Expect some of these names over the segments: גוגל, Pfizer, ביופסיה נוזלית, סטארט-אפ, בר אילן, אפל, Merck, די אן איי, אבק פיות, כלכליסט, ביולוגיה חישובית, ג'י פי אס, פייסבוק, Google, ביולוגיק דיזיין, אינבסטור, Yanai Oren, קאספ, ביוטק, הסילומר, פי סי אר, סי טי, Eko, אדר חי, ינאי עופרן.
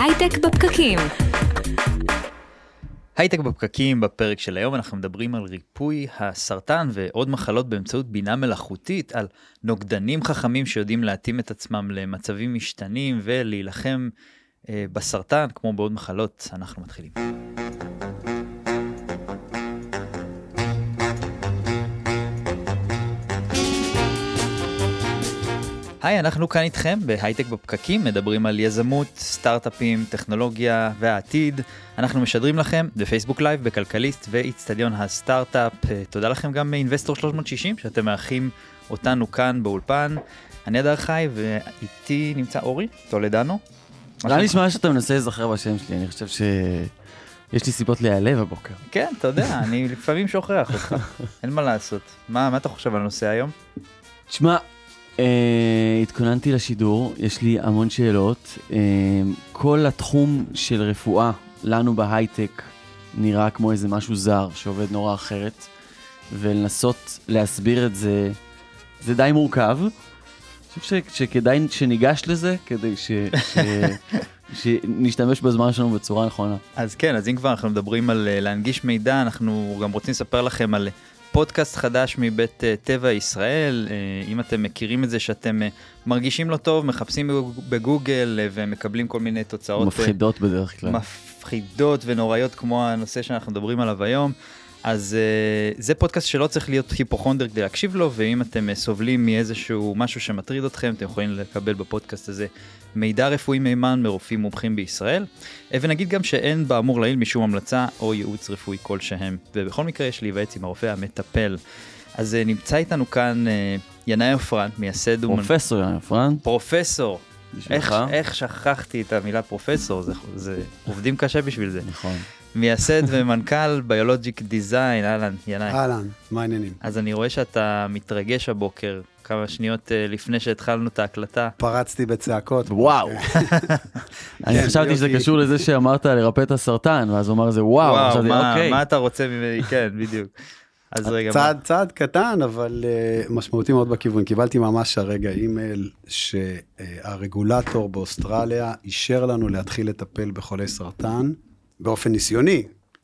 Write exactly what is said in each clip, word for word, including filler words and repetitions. הייטק בפקקים. הייטק בפקקים, בפרק של היום אנחנו מדברים על ריפוי הסרטן ועוד מחלות באמצעות בינה מלאכותית, על נוגדנים חכמים שיודעים להתאים את עצמם למצבים משתנים ולהילחם אה, בסרטן, כמו בעוד מחלות. אנחנו מתחילים. היי, אנחנו כאן איתכם בהייטק בפקקים, מדברים על יזמות, סטארט-אפים, טכנולוגיה והעתיד. אנחנו משדרים לכם בפייסבוק לייב, בכלכליסט ואיצטדיון הסטארט-אפ. תודה לכם גם מאינבסטור שלוש מאות שישים, שאתם מארחים אותנו כאן באולפן. אני אדר חי, ואיתי נמצא אורי, תולדנו. לא נשמע שאתה מנסה לזכר בשם שלי, אני חושב ש... יש לי סיבות להיעלב הבוקר. כן, אתה יודע, אני לפעמים שוכח אותך. אין מה לעשות. מה, מה אתה חושב על הנושא היום? תשמע, Uh, התכוננתי לשידור, יש לי המון שאלות. uh, כל התחום של רפואה לנו בהייטק נראה כמו איזה משהו זר שעובד נורא אחרת, ולנסות להסביר את זה זה די מורכב. אני חושב ש- שכדאי שניגש לזה כדי ש... ש- שנשתמש בזמן שלנו בצורה נכונה. אז כן, אז אם כבר אנחנו מדברים על uh, להנגיש מידע, אנחנו גם רוצים לספר לכם על פודקאסט חדש מבית טבע ישראל. אם אתם מכירים את זה שאתם מרגישים לא טוב, מחפשים בגוגל ומקבלים כל מיני תוצאות מפחידות בדרך כלל. מפחידות ונוראיות כמו הנושא שאנחנו מדברים עליו היום. אז זה פודקאסט שלא צריך להיות היפוכונדר כדי להקשיב לו, ואם אתם סובלים מאיזשהו משהו שמטריד אתכם, אתם יכולים לקבל בפודקאסט הזה מידע רפואי מימן מרופאים מומחים בישראל. ונגיד גם שאין באמור לעיל משום המלצה או ייעוץ רפואי כלשהם, ובכל מקרה יש להיוועץ עם הרופא המטפל. אז נמצא איתנו כאן ינאי עופרן, מייסד ומנ... פרופסור ינאי עופרן. פרופסור. איך, איך שכחתי את המילה פרופסור, זה, זה, עובדים קשה בשביל זה. נכון. מייסד ומנכ"ל ביולוגיק דיזיין, אהלן, ינאי. אהלן, מה העניינים? אז אני רואה שאתה מתרגש הבוקר, כמה שניות לפני שהתחלנו את ההקלטה. פרצתי בצעקות. וואו. אני חשבתי שזה קשור לזה שאמרת לרפא את הסרטן, ואז הוא אמר זה וואו. וואו, מה אתה רוצה ממני? כן, בדיוק. צעד צעד קטן, אבל משמעותי מאוד בכיוון. קיבלתי ממש הרגע אימייל שהרגולטור באוסטרליה אישר לנו להתחיל לטפל בחולי סרטן, באופן ניסיוני.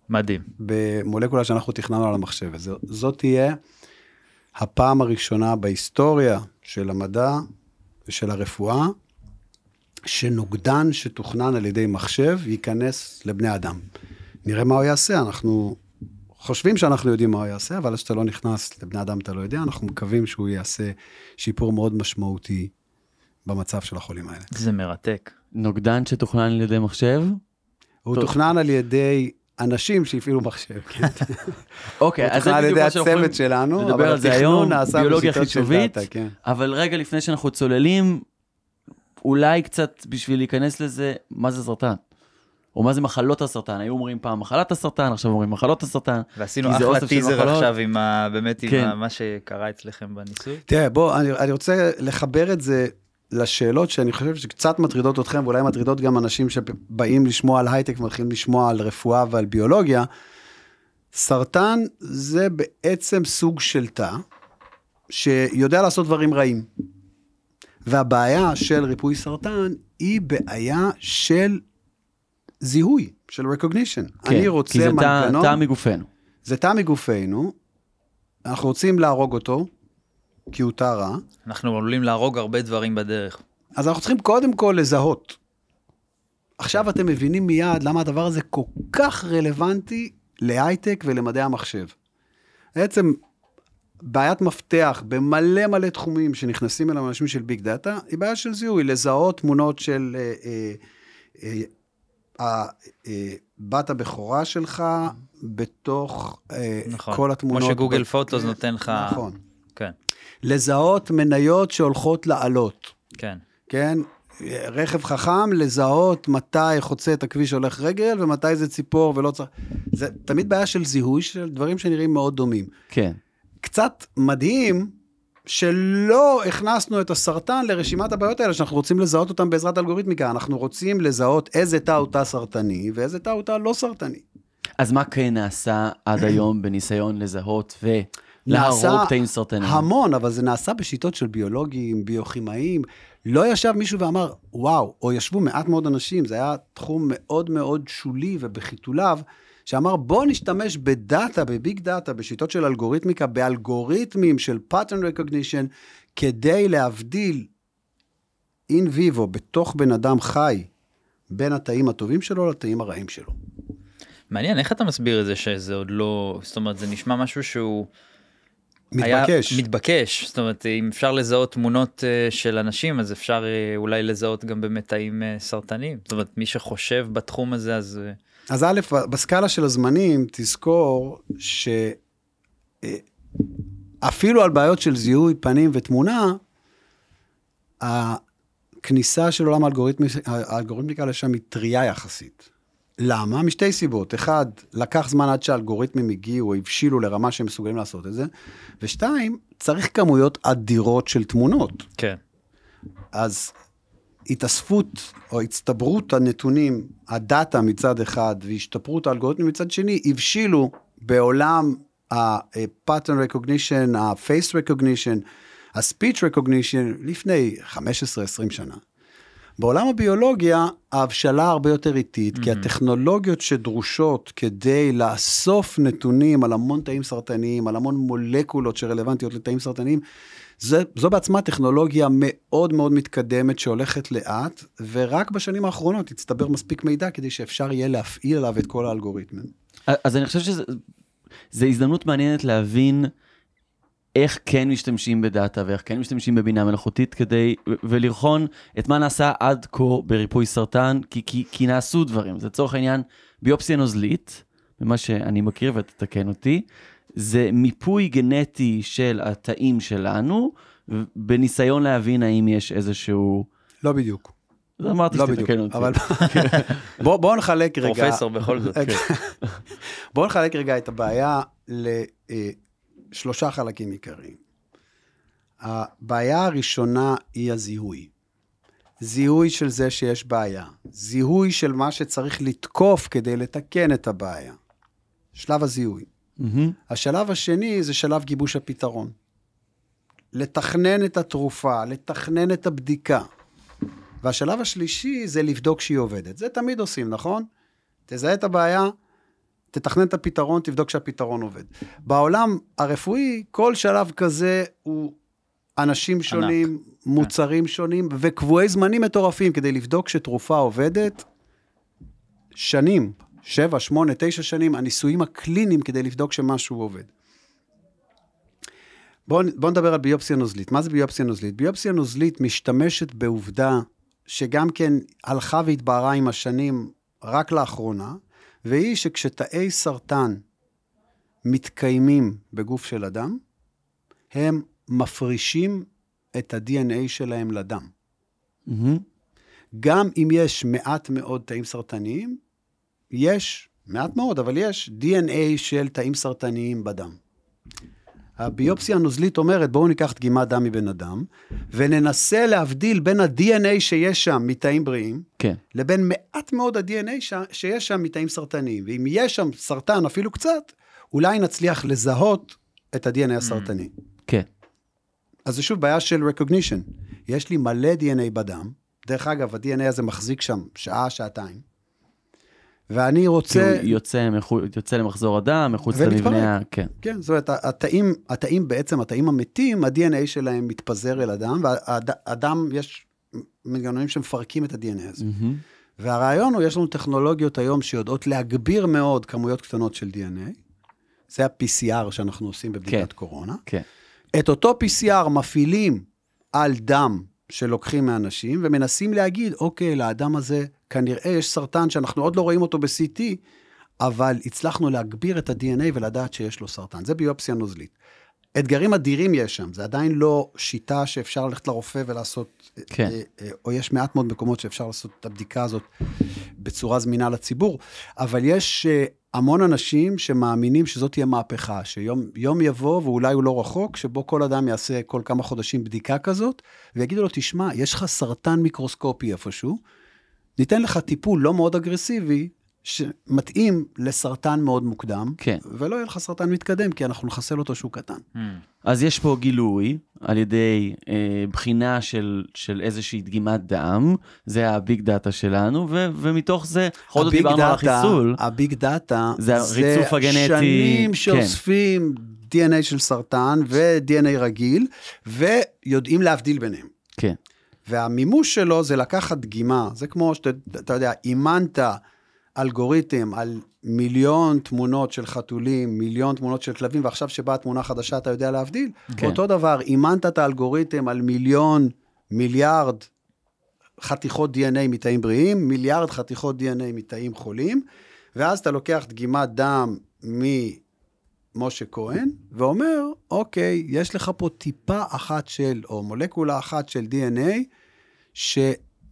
מדהים. במולקולה שאנחנו תכננו על המחשב. זאת תהיה הפעם הראשונה בהיסטוריה של המדע ושל הרפואה, שנוגדן שתוכנן על ידי מחשב ייכנס לבני אדם. נראה מה הוא יעשה, אנחנו חושבים שאנחנו יודעים מה הוא יעשה, אבל כשאתה לא נכנס לבני אדם אתה לא יודע, אנחנו מקווים שהוא יעשה שיפור מאוד משמעותי במצב של החולים האלה. זה מרתק. נוגדן שתוכנן על ידי מחשב? הוא תוכנן על ידי אנשים שהפעילו מחשב. אוקיי, אז זה בדיוק מה שאנחנו יכולים לדבר על זה היום, ביולוגיה חישובית, אבל רגע לפני שאנחנו צוללים, אולי קצת בשביל להיכנס לזה, מה זה סרטן? או מה זה מחלות הסרטן? היו אומרים פעם מחלת הסרטן, עכשיו אומרים מחלות הסרטן. ועשינו אחלה טיזר עכשיו עם באמת מה שקרה אצלכם בניסוי. תראה, בוא, אני רוצה לחבר את זה לשאלות שאני חושב שקצת מטרידות אתכם, ואולי מטרידות גם אנשים שבאים לשמוע על הייטק, ומתחילים לשמוע על רפואה ועל ביולוגיה. סרטן זה בעצם סוג של תא, שיודע לעשות דברים רעים. והבעיה של ריפוי סרטן, היא בעיה של זיהוי, של recognition. כן, אני רוצה כי זה מנגנון, תא מגופנו. זה תא מגופנו, אנחנו רוצים להרוג אותו, כי הוא תא רע. אנחנו עלולים להרוג הרבה דברים בדרך. אז אנחנו צריכים קודם כל לזהות. עכשיו אתם מבינים מיד למה הדבר הזה כל כך רלוונטי להייטק ולמדעי המחשב. בעצם בעיית מפתח במלא מלא תחומים שנכנסים אליהם אנשים של ביג דאטה, היא בעיה של זיהוי, לזהות תמונות של הבת הבכורה שלך בתוך כל התמונות. כמו שגוגל פוטוס נותן לך. נכון. כן. לזהות מניות שהולכות לעלות. כן. כן? רכב חכם, לזהות מתי חוצה את הכביש הולך רגל, ומתי זה ציפור ולא צריך. זה תמיד בעיה של זיהוי של דברים שנראים מאוד דומים. כן. קצת מדהים שלא הכנסנו את הסרטן לרשימת הבעיות האלה, שאנחנו רוצים לזהות אותם בעזרת אלגוריתמיקה. אנחנו רוצים לזהות איזה תא הוא תא סרטני, ואיזה תא הוא תא לא סרטני. אז מה כן נעשה עד היום בניסיון לזהות ו... נעשה המון, אבל זה נעשה בשיטות של ביולוגים, ביוכימאים, לא ישב מישהו ואמר, וואו, או ישבו מעט מאוד אנשים, זה היה תחום מאוד מאוד שולי ובחיתוליו, שאמר, בוא נשתמש בדאטה, בביג דאטה, בשיטות של אלגוריתמיקה, באלגוריתמים של pattern recognition, כדי להבדיל in vivo, בתוך בן אדם חי, בין התאים הטובים שלו לתאים הרעים שלו. מעניין, איך אתה מסביר את זה שזה עוד לא, זאת אומרת, זה נשמע משהו שהוא... מתבקש. היה מתבקש, זאת אומרת, אם אפשר לזהות תמונות של אנשים, אז אפשר אולי לזהות גם באמת תאים סרטניים. זאת אומרת, מי שחושב בתחום הזה, אז... אז א', בסקאלה של הזמנים, תזכור שאפילו על בעיות של זיהוי פנים ותמונה, הכניסה של עולם האלגוריתמיקה לשם היא טריה יחסית. למה? משתי סיבות. אחד, לקח זמן עד שהאלגוריתמים הגיעו או הבשילו לרמה שהם מסוגלים לעשות את זה. ושתיים, צריך כמויות אדירות של תמונות. כן. אז התאספות או הצטברות הנתונים, הדאטה מצד אחד, והשתפרות האלגוריתמים מצד שני, הבשילו בעולם ה-pattern recognition, ה-face recognition, ה-speech recognition, לפני חמש עשרה עד עשרים שנה. בעולם הביולוגיה, ההבשלה הרבה יותר איטית, mm-hmm. כי הטכנולוגיות שדרושות כדי לאסוף נתונים על המון תאים סרטניים, על המון מולקולות שרלוונטיות לתאים סרטניים, זה, זו בעצמה טכנולוגיה מאוד מאוד מתקדמת שהולכת לאט, ורק בשנים האחרונות הצטבר מספיק מידע כדי שאפשר יהיה להפעיל עליו את כל האלגוריתמים. אז אני חושב שזה הזדמנות מעניינת להבין... איך כן משתמשים בדאטה, ואיך כן משתמשים בבינה מלאכותית, כדי, ולרחון את מה נעשה עד כה בריפוי סרטן, כי, כי, כי נעשו דברים. זה צורך העניין, ביופסיה נוזלית, ממה שאני מכיר ותתקן אותי, זה מיפוי גנטי של התאים שלנו, בניסיון להבין האם יש איזשהו... לא בדיוק. זה אמרתי לא שתתקן בדיוק, אותי. אבל... בוא, בוא נחלק רגע... פרופסור בכל זאת. בוא נחלק רגע את הבעיה ל... שלושה חלקים עיקריים. הבעיה הראשונה היא הזיהוי. זיהוי של זה שיש בעיה. זיהוי של מה שצריך לתקוף כדי לתקן את הבעיה. שלב הזיהוי. Mm-hmm. השלב השני זה שלב גיבוש הפתרון. לתכנן את התרופה, לתכנן את הבדיקה. והשלב השלישי זה לבדוק שהיא עובדת. זה תמיד עושים, נכון? תזהה את הבעיה, תתכנן את הפתרון, תבדוק שהפתרון עובד. בעולם הרפואי, כל שלב כזה הוא אנשים שונים, ענק. מוצרים שונים, וקבועי זמנים מטורפים, כדי לבדוק שתרופה עובדת, שנים, שבע, שמונה, תשע שנים, הניסויים הקליניים, כדי לבדוק שמשהו עובד. בואו בוא נדבר על ביופסיה נוזלית. מה זה ביופסיה נוזלית? ביופסיה נוזלית משתמשת בעובדה, שגם כן הלכה והתבהרה עם השנים, רק לאחרונה, והיא שכשתאי סרטן מתקיימים בגוף של אדם, הם מפרישים את ה-די אן איי שלהם לדם. Mm-hmm. גם אם יש מעט מאוד תאים סרטניים, יש, מעט מאוד, אבל יש די אן איי של תאים סרטניים בדם. הביופסיה הנוזלית אומרת, בואו ניקח דגימת דם מבן אדם, וננסה להבדיל בין ה-די אן איי שיש שם מתאים בריאים, כן. לבין מעט מאוד ה-די אן איי ש... שיש שם מתאים סרטניים. ואם יש שם סרטן אפילו קצת, אולי נצליח לזהות את ה-די אן איי הסרטני. כן. אז זה שוב בעיה של recognition. יש לי מלא די אן איי בדם, דרך אגב, ה-די אן איי הזה מחזיק שם שעה, שעתיים, ואני רוצה... יוצא, יוצא למחזור הדם, מחוץ למבנה, כן. כן, זאת אומרת, התאים, התאים בעצם, התאים המתים, ה-די אן איי שלהם מתפזר אל הדם, והדם, יש מנגנונים שמפרקים את ה-די אן איי הזה. Mm-hmm. והרעיון הוא, יש לנו טכנולוגיות היום שיודעות להגביר מאוד כמויות קטנות של די אן איי, זה ה-פי סי אר שאנחנו עושים בבדיקת כן. קורונה. כן. את אותו פי סי אר מפעילים על דם שלוקחים מאנשים, ומנסים להגיד, אוקיי, לאדם הזה... כנראה יש סרטן שאנחנו עוד לא רואים אותו ב-סי טי, אבל הצלחנו להגביר את ה-די אן איי ולדעת שיש לו סרטן. זה ביופסיה נוזלית. אתגרים אדירים יש שם, זה עדיין לא שיטה שאפשר ללכת לרופא ולעשות, כן. או יש מעט מאוד מקומות שאפשר לעשות את הבדיקה הזאת בצורה זמינה לציבור, אבל יש המון אנשים שמאמינים שזאת תהיה מהפכה, שיום יום יבוא ואולי הוא לא רחוק, שבו כל אדם יעשה כל כמה חודשים בדיקה כזאת, ויגידו לו, תשמע, יש לך סרטן מיקרוסקופי איפשהו, ניתן לך טיפול לא מאוד אגרסיבי, שמתאים לסרטן מאוד מוקדם, כן. ולא יהיה לך סרטן מתקדם, כי אנחנו נחסל אותו שהוא קטן. Mm. אז יש פה גילוי, על ידי אה, בחינה של, של איזושהי דגימת דם, זה הביג דאטה שלנו, ו- ומתוך זה, עוד דיברנו דאטה, על החיסול. הביג דאטה, זה הריצוף הגנטי. זה שנים שאוספים כן. די אן איי של סרטן, ו-די אן איי רגיל, ויודעים להבדיל ביניהם. כן. והמימוש שלו זה לקחת דגימה, זה כמו שאתה אתה יודע, אימנת, אלגוריתם על מיליון תמונות של חתולים, מיליון תמונות של כלבים, ועכשיו שבאה תמונה חדשה אתה יודע להבדיל, כן. אותו דבר, אימנת את האלגוריתם על מיליון, מיליארד חתיכות די אן איי מתאים בריאים, מיליארד חתיכות די אן איי מתאים חולים, ואז אתה לוקח דגימת דם ממשה כהן, ואומר, אוקיי, יש לך פה טיפה אחת של, או מולקולה אחת של די אן איי, ש...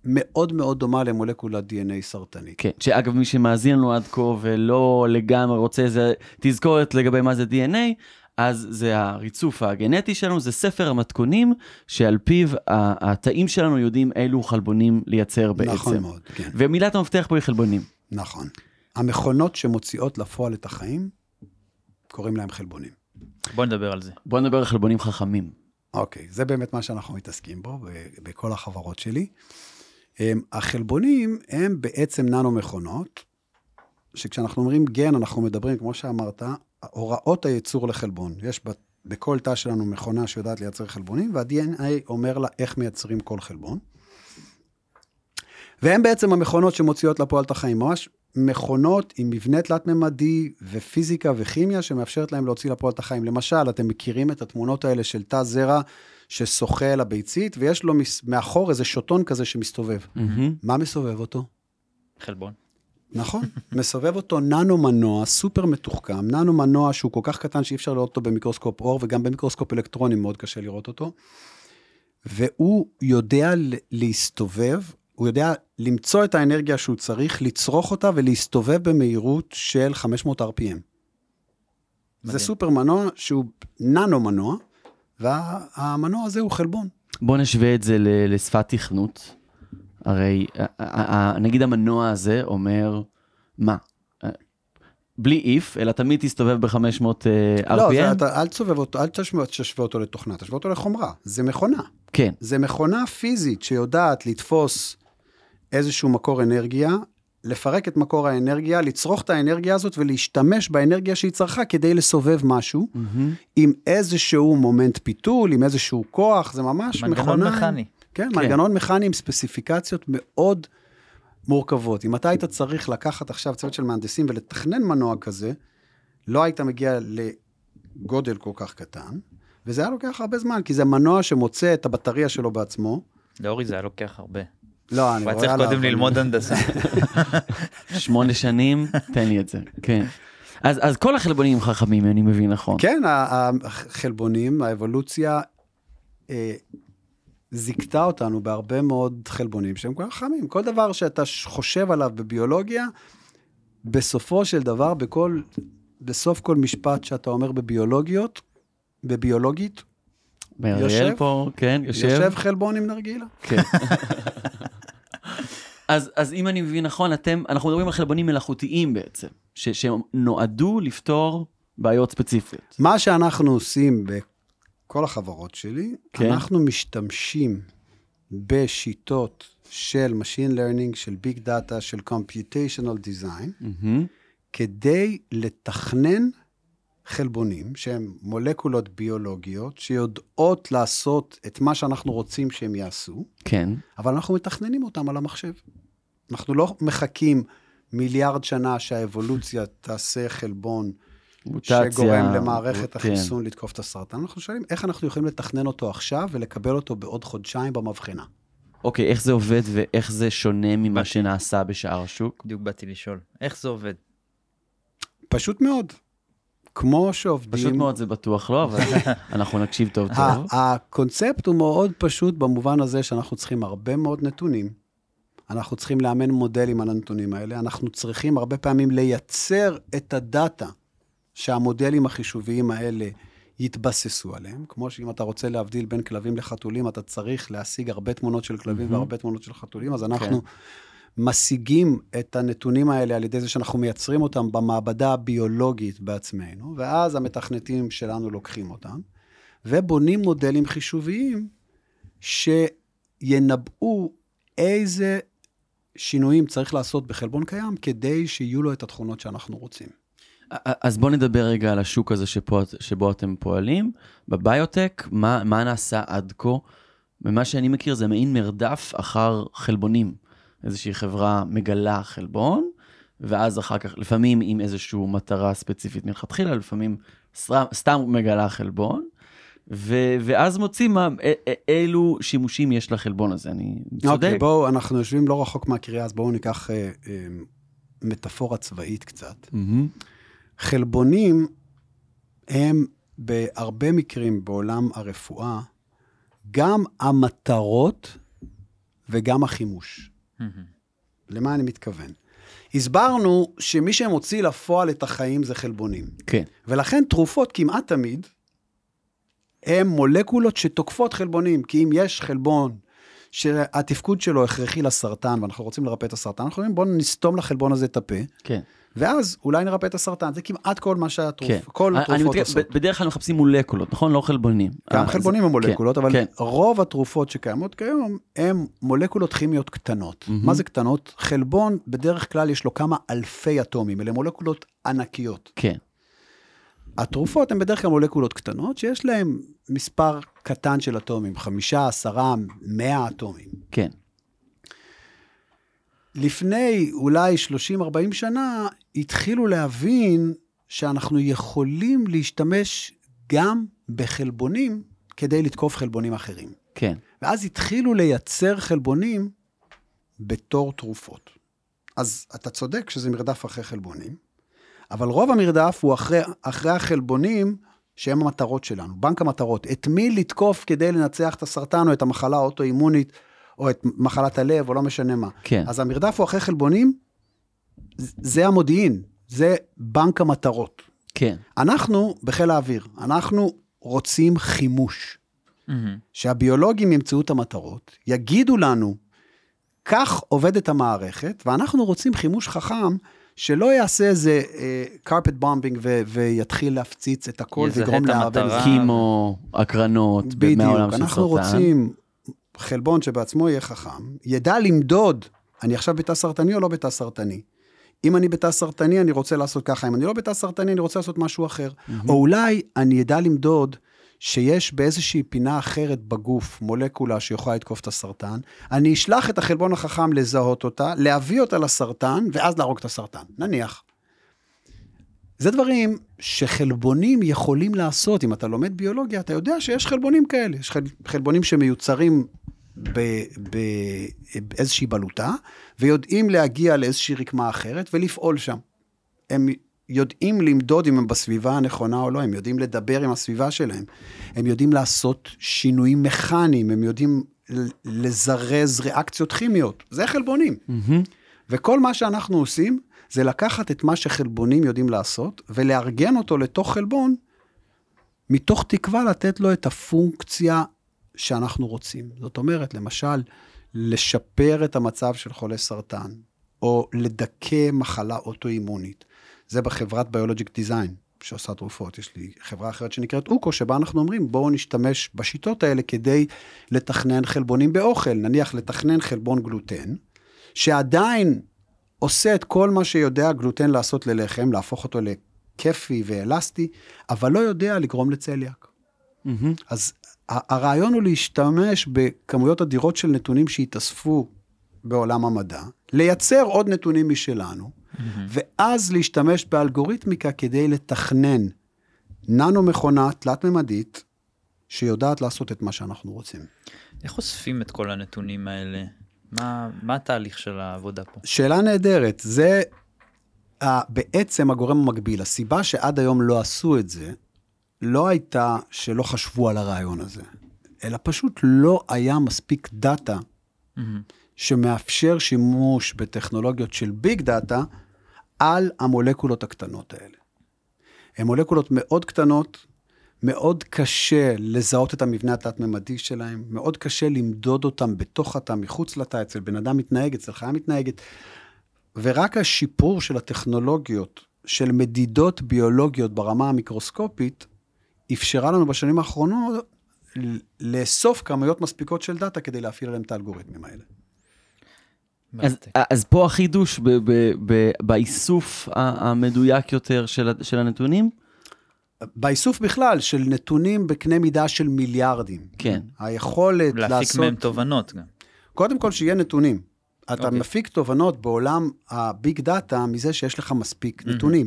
מאוד מאוד דומה למולקולת די אן איי סרטנית. כן, שאגב מי שמאזין לנו עד כה ולא לגמרי רוצה זה תזכורת לגבי מה זה די אן איי, אז זה הריצוף הגנטי שלנו, זה ספר המתכונים שעל פיו התאים שלנו יודעים אילו חלבונים לייצר בעצם. נכון מאוד, כן. ומילת המפתח פה היא חלבונים. נכון. המכונות שמוציאות לפועל את החיים, קוראים להם חלבונים. בוא נדבר על זה. בוא נדבר על חלבונים חכמים. אוקיי, זה באמת מה שאנחנו מתעסקים בו, בכל החברות שלי. החלבונים הם בעצם ננו-מכונות, שכשאנחנו אומרים גן, אנחנו מדברים, כמו שאמרת, הוראות הייצור לחלבון. יש בכל תא שלנו מכונה שיודעת לייצר חלבונים, וה-די אן איי אומר לה איך מייצרים כל חלבון. והם בעצם המכונות שמוציאות לפועל את החיים, ממש מכונות עם מבנה תלת-ממדי ופיזיקה וכימיה, שמאפשרת להם להוציא לפועל את החיים. למשל, אתם מכירים את התמונות האלה של תא זרע, ששוחה על הביצית, ויש לו מאחור איזה שוטון כזה שמסתובב. מה מסובב אותו? חלבון. נכון. מסובב אותו ננו מנוע, סופר מתוחכם, ננו מנוע שהוא כל כך קטן שאי אפשר לראות אותו במיקרוסקופ אור, וגם במיקרוסקופ אלקטרוני מאוד קשה לראות אותו, והוא יודע להסתובב, הוא יודע למצוא את האנרגיה שהוא צריך, לצרוך אותה ולהסתובב במהירות של חמש מאות אר פי אם. זה סופר מנוע שהוא ננו מנוע, והמנוע הזה הוא חלבון. בוא נשווה את זה לשפת תכנות. הרי, נגיד המנוע הזה אומר, מה? בלי if, אלא תמיד תסתובב ב-חמש מאות אר פי אם? לא, אל תסובב אותו, אל תשווה אותו לתוכנה, תשווה אותו לחומרה. זה מכונה. כן. זה מכונה פיזית שיודעת לתפוס איזשהו מקור אנרגיה, לפרק את מקור האנרגיה, לצרוך את האנרגיה הזאת, ולהשתמש באנרגיה שהיא צריכה, כדי לסובב משהו, עם איזשהו מומנט פיתול, עם איזשהו כוח, זה ממש מכונה... מנגנון מכני. כן, מנגנון מכני עם ספציפיקציות מאוד מורכבות. אם אתה היית צריך לקחת עכשיו צוות של מהנדסים, ולתכנן מנוע כזה, לא היית מגיע לגודל כל כך קטן, וזה היה לוקח הרבה זמן, כי זה מנוע שמוצא את הבטריה שלו בעצמו. לאורי, זה היה לוקח הרבה. לא, אני רואה עליו. צריך קודם ללמוד הנדסה. שמונה שנים, תן לי את זה. כן. אז, אז כל החלבונים חכמים, אני מבין נכון. כן, החלבונים, האבולוציה, אה, זיקתה אותנו בהרבה מאוד חלבונים שהם כל כך חכמים. כל דבר שאתה חושב עליו בביולוגיה, בסופו של דבר, בכל, בסוף כל משפט שאתה אומר בביולוגיות, בביולוגית, יושב פה, כן, יושב. יושב חלבון עם נרגילה. כן. אז, אז אם אני מבין נכון, אתם, אנחנו מדברים על חלבונים מלאכותיים בעצם, ש, שנועדו לפתור בעיות ספציפיות. מה שאנחנו עושים בכל החברות שלי, כן. אנחנו משתמשים בשיטות של machine learning, של big data, של computational design, mm-hmm. כדי לתכנן חלבונים, שהם מולקולות ביולוגיות, שיודעות לעשות את מה שאנחנו רוצים שהם יעשו, כן. אבל אנחנו מתכננים אותם על המחשב. אנחנו לא מחכים מיליארד שנה שהאבולוציה תעשה חלבון, מוטציה, שגורם למערכת החיסון כן. לתקוף את הסרטן. אנחנו שואלים איך אנחנו יכולים לתכנן אותו עכשיו, ולקבל אותו בעוד חודשיים במבחנה. אוקיי, איך זה עובד, ואיך זה שונה ממה שנעשה בשאר השוק? בדיוק באתי לשאול. איך זה עובד? פשוט מאוד. כמו שעובדים... פשוט מאוד זה בטוח לא, אבל אנחנו נקשיב טוב טוב. הקונספט הוא מאוד פשוט במובן הזה שאנחנו צריכים הרבה מאוד נתונים. אנחנו צריכים לאמן מודלים על הנתונים האלה. אנחנו צריכים הרבה פעמים לייצר את הדאטה שהמודלים החישוביים האלה יתבססו עליהם. כמו שאם אתה רוצה להבדיל בין כלבים לחתולים, אתה צריך להשיג הרבה תמונות של כלבים והרבה תמונות של חתולים. אז אנחנו משיגים את הנתונים האלה על ידי זה שאנחנו מייצרים אותם במעבדה הביולוגית בעצמנו, ואז המתכנתים שלנו לוקחים אותם, ובונים מודלים חישוביים שינבאו איזה שינויים צריך לעשות בחלבון קיים, כדי שיהיו לו את התכונות שאנחנו רוצים. אז בוא נדבר רגע על השוק הזה שבו, שבו אתם פועלים. בביוטק, מה, מה נעשה עד כה? ומה שאני מכיר זה מעין מרדף אחר חלבונים. איזושהי חברה מגלה חלבון, ואז אחר כך, לפעמים עם איזושהי מטרה ספציפית מלכתחילה, לפעמים סתם מגלה חלבון, ו- ואז מוצאים מה, א- א- אילו שימושים יש לחלבון הזה, אני צודק. אוקיי, okay, בואו, אנחנו יושבים לא רחוק מהקריאה, אז בואו ניקח אה, אה, מטאפורה צבאית קצת. Mm-hmm. חלבונים הם בהרבה מקרים בעולם הרפואה, גם המטרות וגם החימוש. Mm-hmm. למה אני מתכוון? הסברנו שמי שמוציא לפועל את החיים זה חלבונים. כן. ולכן תרופות כמעט תמיד, הם מולקולות שתוקפות חלבונים, כי אם יש חלבון שהתפקוד שלו הכרחי לסרטן, ואנחנו רוצים לרפא את הסרטן, אנחנו אומרים, בואו נסתום לחלבון הזה את הפה, כן. ואז אולי נרפא את הסרטן, זה כמעט כל מה שהתרופ, כן. כל התרופות מתגע... עושות. בדרך כלל מחפשים מולקולות, נכון? לא חלבונים. גם אז... חלבונים הם מולקולות, כן. אבל כן. רוב התרופות שקיימות כיום, הם מולקולות כימיות קטנות. Mm-hmm. מה זה קטנות? חלבון, בדרך כלל יש לו כמה אלפי אטומים, אלה מולקולות ענקיות. כן. התרופות הן בדרך כלל מולקולות קטנות, שיש להן מספר קטן של אטומים, חמישה, עשרה, מאה אטומים. כן. לפני אולי שלושים, ארבעים שנה, התחילו להבין שאנחנו יכולים להשתמש גם בחלבונים, כדי לתקוף חלבונים אחרים. כן. ואז התחילו לייצר חלבונים בתור תרופות. אז אתה צודק שזה מרדף אחרי חלבונים, אבל רוב המרדף הוא אחרי, אחרי החלבונים שהם המטרות שלנו, בנק המטרות. את מי לתקוף כדי לנצח את הסרטן או את המחלה האוטואימונית, או את מחלת הלב, או לא משנה מה. כן. אז המרדף הוא אחרי חלבונים, זה המודיעין, זה בנק המטרות. כן. אנחנו בחיל האוויר, אנחנו רוצים חימוש. Mm-hmm. שהביולוגים ימצאו את המטרות, יגידו לנו, כך עובדת המערכת, ואנחנו רוצים חימוש חכם, שלא יעשה איזה carpet bombing ויתחיל להפציץ את הכל וגרום להרבה קימו, הקרנות, בדיוק, אנחנו רוצים חלבון שבעצמו יהיה חכם, ידע למדוד, אני עכשיו בתא סרטני או לא בתא סרטני, אם אני בתא סרטני אני רוצה לעשות ככה, אם אני לא בתא סרטני אני רוצה לעשות משהו אחר, או אולי אני ידע למדוד, שיש באיזושהי פינה אחרת בגוף, מולקולה שיכולה לתקוף את הסרטן, אני אשלח את החלבון החכם לזהות אותה, להביא אותה לסרטן, ואז להרוג את הסרטן, נניח. זה דברים שחלבונים יכולים לעשות, אם אתה לומד ביולוגיה, אתה יודע שיש חלבונים כאלה, יש חלבונים שמיוצרים באיזושהי בלוטה, ויודעים להגיע לאיזושהי רקמה אחרת, ולפעול שם. הם יודעים למדוד אם הם בסביבה הנכונה או לא, הם יודעים לדבר עם הסביבה שלהם, הם יודעים לעשות שינויים מכניים, הם יודעים לזרז ריאקציות כימיות, זה חלבונים. Mm-hmm. וכל מה שאנחנו עושים, זה לקחת את מה שחלבונים יודעים לעשות, ולארגן אותו לתוך חלבון, מתוך תקווה לתת לו את הפונקציה שאנחנו רוצים. זאת אומרת, למשל, לשפר את המצב של חולי סרטן, או לדכא מחלה אוטואימונית. זה בחברת ביולוגיק דיזיין, שעושה תרופות. יש לי חברה אחרת שנקראת אוקו, שבה אנחנו אומרים, בואו נשתמש בשיטות האלה, כדי לתכנן חלבונים באוכל, נניח לתכנן חלבון גלוטן, שעדיין עושה את כל מה שיודע גלוטן לעשות ללחם, להפוך אותו לכיפי ואלסטי, אבל לא יודע לגרום לצליאק. Mm-hmm. אז הרעיון הוא להשתמש בכמויות אדירות של נתונים שהתאספו בעולם המדע, לייצר עוד נתונים משלנו, ואז להשתמש באלגוריתמיקה כדי לתכנן ננו מכונה תלת-ממדית שיודעת לעשות את מה שאנחנו רוצים. איך אוספים את כל הנתונים האלה? מה, מה התהליך של העבודה פה? שאלה נהדרת, זה בעצם הגורם המקביל. הסיבה שעד היום לא עשו את זה, לא הייתה שלא חשבו על הרעיון הזה, אלא פשוט לא היה מספיק דאטה, שמאפשר שימוש בטכנולוגיות של ביג דאטה, על המולקולות הקטנות האלה. הן מולקולות מאוד קטנות, מאוד קשה לזהות את המבנה התת-ממדי שלהם, מאוד קשה למדוד אותם בתוך התא, מחוץ לתא, אצל בן אדם מתנהג, אצל חיה מתנהגת, ורק השיפור של הטכנולוגיות, של מדידות ביולוגיות ברמה המיקרוסקופית, אפשרה לנו בשנים האחרונות לאסוף כמויות מספיקות של דאטה כדי להפעיל עליהם את האלגוריתמים האלה. אז, אז פה החידוש ב, ב, ב, באיסוף המדויק יותר של, של הנתונים? באיסוף בכלל, של נתונים בקנה מידה של מיליארדים. כן. היכולת לעשות... להפיק מהם תובנות גם. קודם כל שיהיה נתונים. אתה okay. מפיק תובנות בעולם הביג דאטה מזה שיש לך מספיק mm-hmm. נתונים.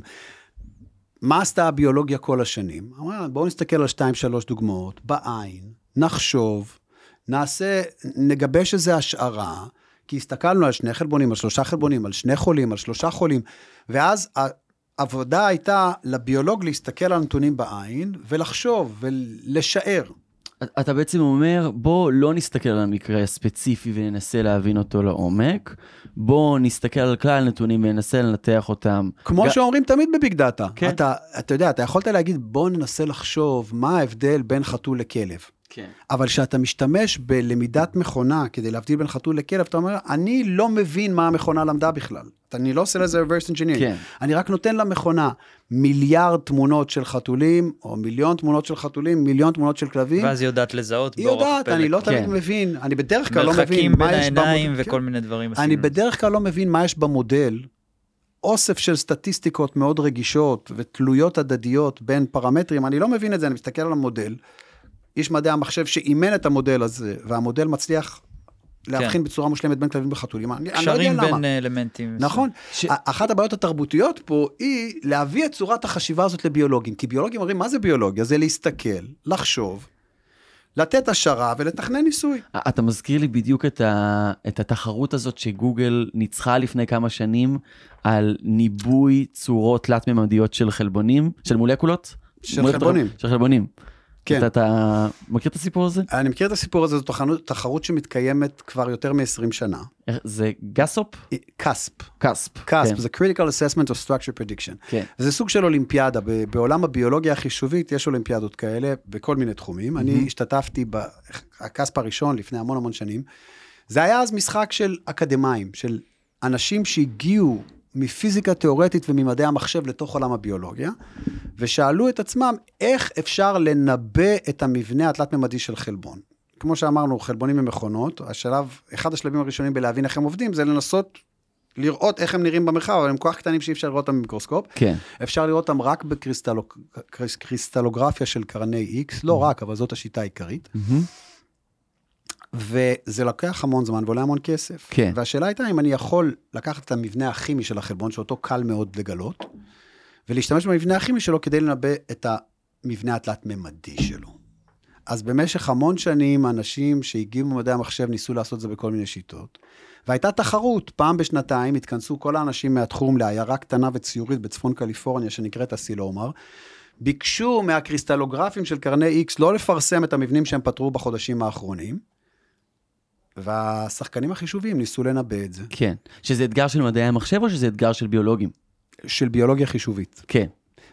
מה עשתה הביולוגיה כל השנים? אמרה, בואו נסתכל על שתיים, שלוש דוגמאות, בעין, נחשוב, נעשה, נגבש איזה השערה, כי הסתכלנו על שני חלבונים, על שלושה חלבונים, על שני חולים, על שלושה חולים, ואז העבודה הייתה לביולוג להסתכל על הנתונים בעין, ולחשוב ולשער. אתה בעצם אומר, בוא לא נסתכל על המקרה הספציפי וננסה להבין אותו לעומק, בוא נסתכל על כלל נתונים וננסה לנתח אותם. כמו ג... שאומרים תמיד בביג דאטה. כן. אתה, אתה יודע, אתה יכולת להגיד, בוא ננסה לחשוב מה ההבדל בין חתול לכלב. כן. אבל כשאתה משתמש בלמידת מכונה כדי להבדיל בין חתול לכלב, אתה אומר, אני לא מבין מה המכונה למדה בכלל. אני לא עושה לזה reverse engineering. כן. אני רק נותן למכונה מיליארד תמונות של חתולים, או מיליון תמונות של חתולים, מיליון תמונות של כלבים. ואז היא יודעת לזהות. היא יודעת, פלק. אני לא תמיד כן. מבין. אני בדרך כלל לא מבין מה יש במודל. מרחקים בין העיניים וכל מיני דברים. אני בדרך כלל לא מבין מה יש במודל. אוסף של סטטיסטיקות מאוד רגישות, ותלויות הדדיות בין פרמטרים. אני לא מבין את זה, אני מסתכל על המודל. יש מדעי המחשב שאימן את המודל הזה, והמודל מצליח להבחין כן. בצורה מושלמת בין כלבים וחתולים. קשרים בין למה. אלמנטים. נכון. ש... אחת הבעיות התרבותיות פה, היא להביא את צורת החשיבה הזאת לביולוגים, כי ביולוגים אומרים, מה זה ביולוגיה? זה להסתכל, לחשוב, לתת השערה ולתכנן ניסוי. אתה מזכיר לי בדיוק את, ה... את התחרות הזאת, שגוגל ניצחה לפני כמה שנים, על ניבוי צורות תלת-ממדיות של חלבונים, של מולקולות? של חלבונים. של חלבונים. כן. אתה מכיר את הסיפור הזה? אני מכיר את הסיפור הזה, זו תחרות שמתקיימת כבר יותר מ-עשרים שנה. זה גסופ? קאספ. קאספ. קאספ, זה Critical Assessment of Structure Prediction. זה סוג של אולימפיאדה, בעולם הביולוגיה החישובית יש אולימפיאדות כאלה בכל מיני תחומים. אני השתתפתי בקאספ הראשון לפני המון המון שנים. זה היה אז משחק של אקדמיים, של אנשים שהגיעו מפיזיקה תיאורטית וממדעי המחשב לתוך עולם הביולוגיה, ושאלו את עצמם איך אפשר לנבא את המבנה התלת-ממדי של חלבון. כמו שאמרנו, חלבונים ממכונות, השלב, אחד השלבים הראשונים בלהבין איך הם עובדים, זה לנסות לראות איך הם נראים במרחב, אבל הם כוח קטנים שאי אפשר לראות אותם במיקרוסקופ. כן. אפשר לראות אותם רק בקריסטלוגרפיה של קרני X, לא רק, אבל זאת השיטה העיקרית. וזה לקח המון זמן ועולה המון כסף. כן. והשאלה הייתה אם אני יכול לקחת את המבנה הכימי של החלבון, שאותו קל מאוד לגלות, ולהשתמש במבנה הכימי שלו כדי לנבא את המבנה התלת-ממדי שלו. אז במשך המון שנים, אנשים שהגיעו ממדעי המחשב ניסו לעשות זה בכל מיני שיטות, והייתה תחרות, פעם בשנתיים התכנסו כל האנשים מהתחום לעיירה קטנה וציורית בצפון קליפורניה, שנקראת הסילומר, ביקשו מהקריסטלוגרפים של קרני X לא לפרסם את המבנים שהם פתרו בחודשים האחרונים, והשחקנים החישוביים ניסו לנבא את זה. כן. שזה אתגר של מדעי המחשב או שזה אתגר של ביולוגים? של ביולוגיה חישובית. כן.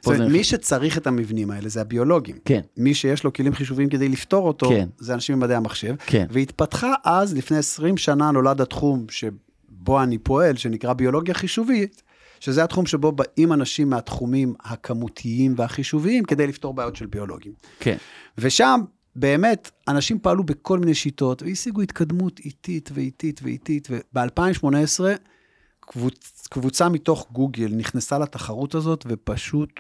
זאת אומרת, מי שצריך את המבנים האלה זה הביולוגים. כן. מי שיש לו כלים חישוביים כדי לפתור אותו, כן. זה אנשים עם מדעי המחשב. כן. והתפתחה אז, לפני עשרים שנה, נולד התחום שבו אני פועל, שנקרא ביולוגיה חישובית, שזה התחום שבו באים אנשים מהתחומים הכמותיים והחישוביים, כדי לפתור בעיות של ביולוגים. כן. ושם באמת, אנשים פעלו בכל מיני שיטות, והשיגו התקדמות איטית ואיטית ואיטית, וב-אלפיים שמונה עשרה, קבוצ... קבוצה מתוך גוגל נכנסה לתחרות הזאת, ופשוט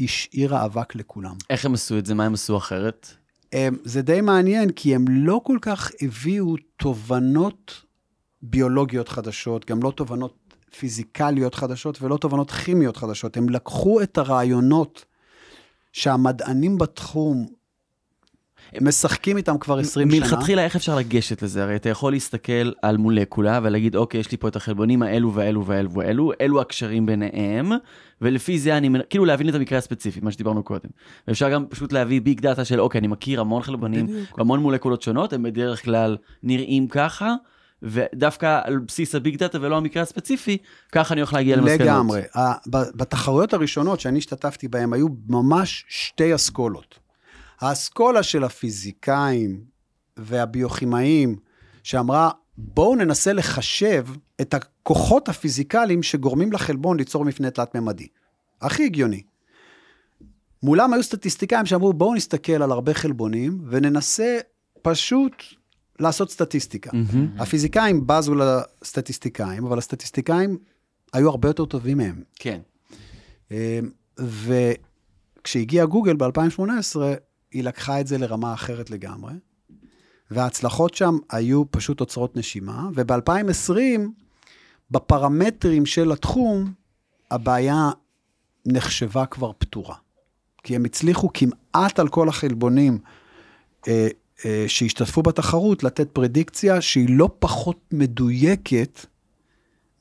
השאירה אבק לכולם. איך הם עשו את זה? מה הם עשו אחרת? הם, זה די מעניין, כי הם לא כל כך הביאו תובנות ביולוגיות חדשות, גם לא תובנות פיזיקליות חדשות, ולא תובנות כימיות חדשות. הם לקחו את הרעיונות שהמדענים בתחום משחקים איתם כבר עשרים שנה. מלכתחילה, איך אפשר לגשת לזה? הרי אתה יכול להסתכל על מולקולה, ולהגיד, אוקיי, יש לי פה את החלבונים האלו ואלו ואלו ואלו, אלו הקשרים ביניהם, ולפי זה אני, כאילו להבין את המקרה הספציפי, מה שדיברנו קודם. ואפשר גם פשוט להביא ביג דאטה של, אוקיי, אני מכיר המון חלבונים, המון מולקולות שונות, הם בדרך כלל נראים ככה, ודווקא על בסיס הביג דאטה ולא המקרה הספציפי, ככה אני הולך להגיע למסקנות. לגמרי. בתחרויות הראשונות שאני השתתפתי בהם, היו ממש שתי אסכולות. האסכולה של הפיזיקאים והביוכימאים, שאמרה, בואו ננסה לחשב את הכוחות הפיזיקליים שגורמים לחלבון ליצור מפנה תלת-ממדי. הכי הגיוני. מולם היו סטטיסטיקאים שאמרו, בואו נסתכל על הרבה חלבונים, וננסה פשוט לעשות סטטיסטיקה. Mm-hmm. הפיזיקאים בזו לסטטיסטיקאים, אבל הסטטיסטיקאים היו הרבה יותר טובים מהם. כן. וכשהגיע גוגל ב-אלפיים שמונה עשרה, היא לקחה את זה לרמה אחרת לגמרי, וההצלחות שם היו פשוט אוצרות נשימה, וב-אלפיים ועשרים, בפרמטרים של התחום, הבעיה נחשבה כבר פתורה. כי הם הצליחו כמעט על כל החלבונים אה, אה, שהשתתפו בתחרות, לתת פרדיקציה שהיא לא פחות מדויקת,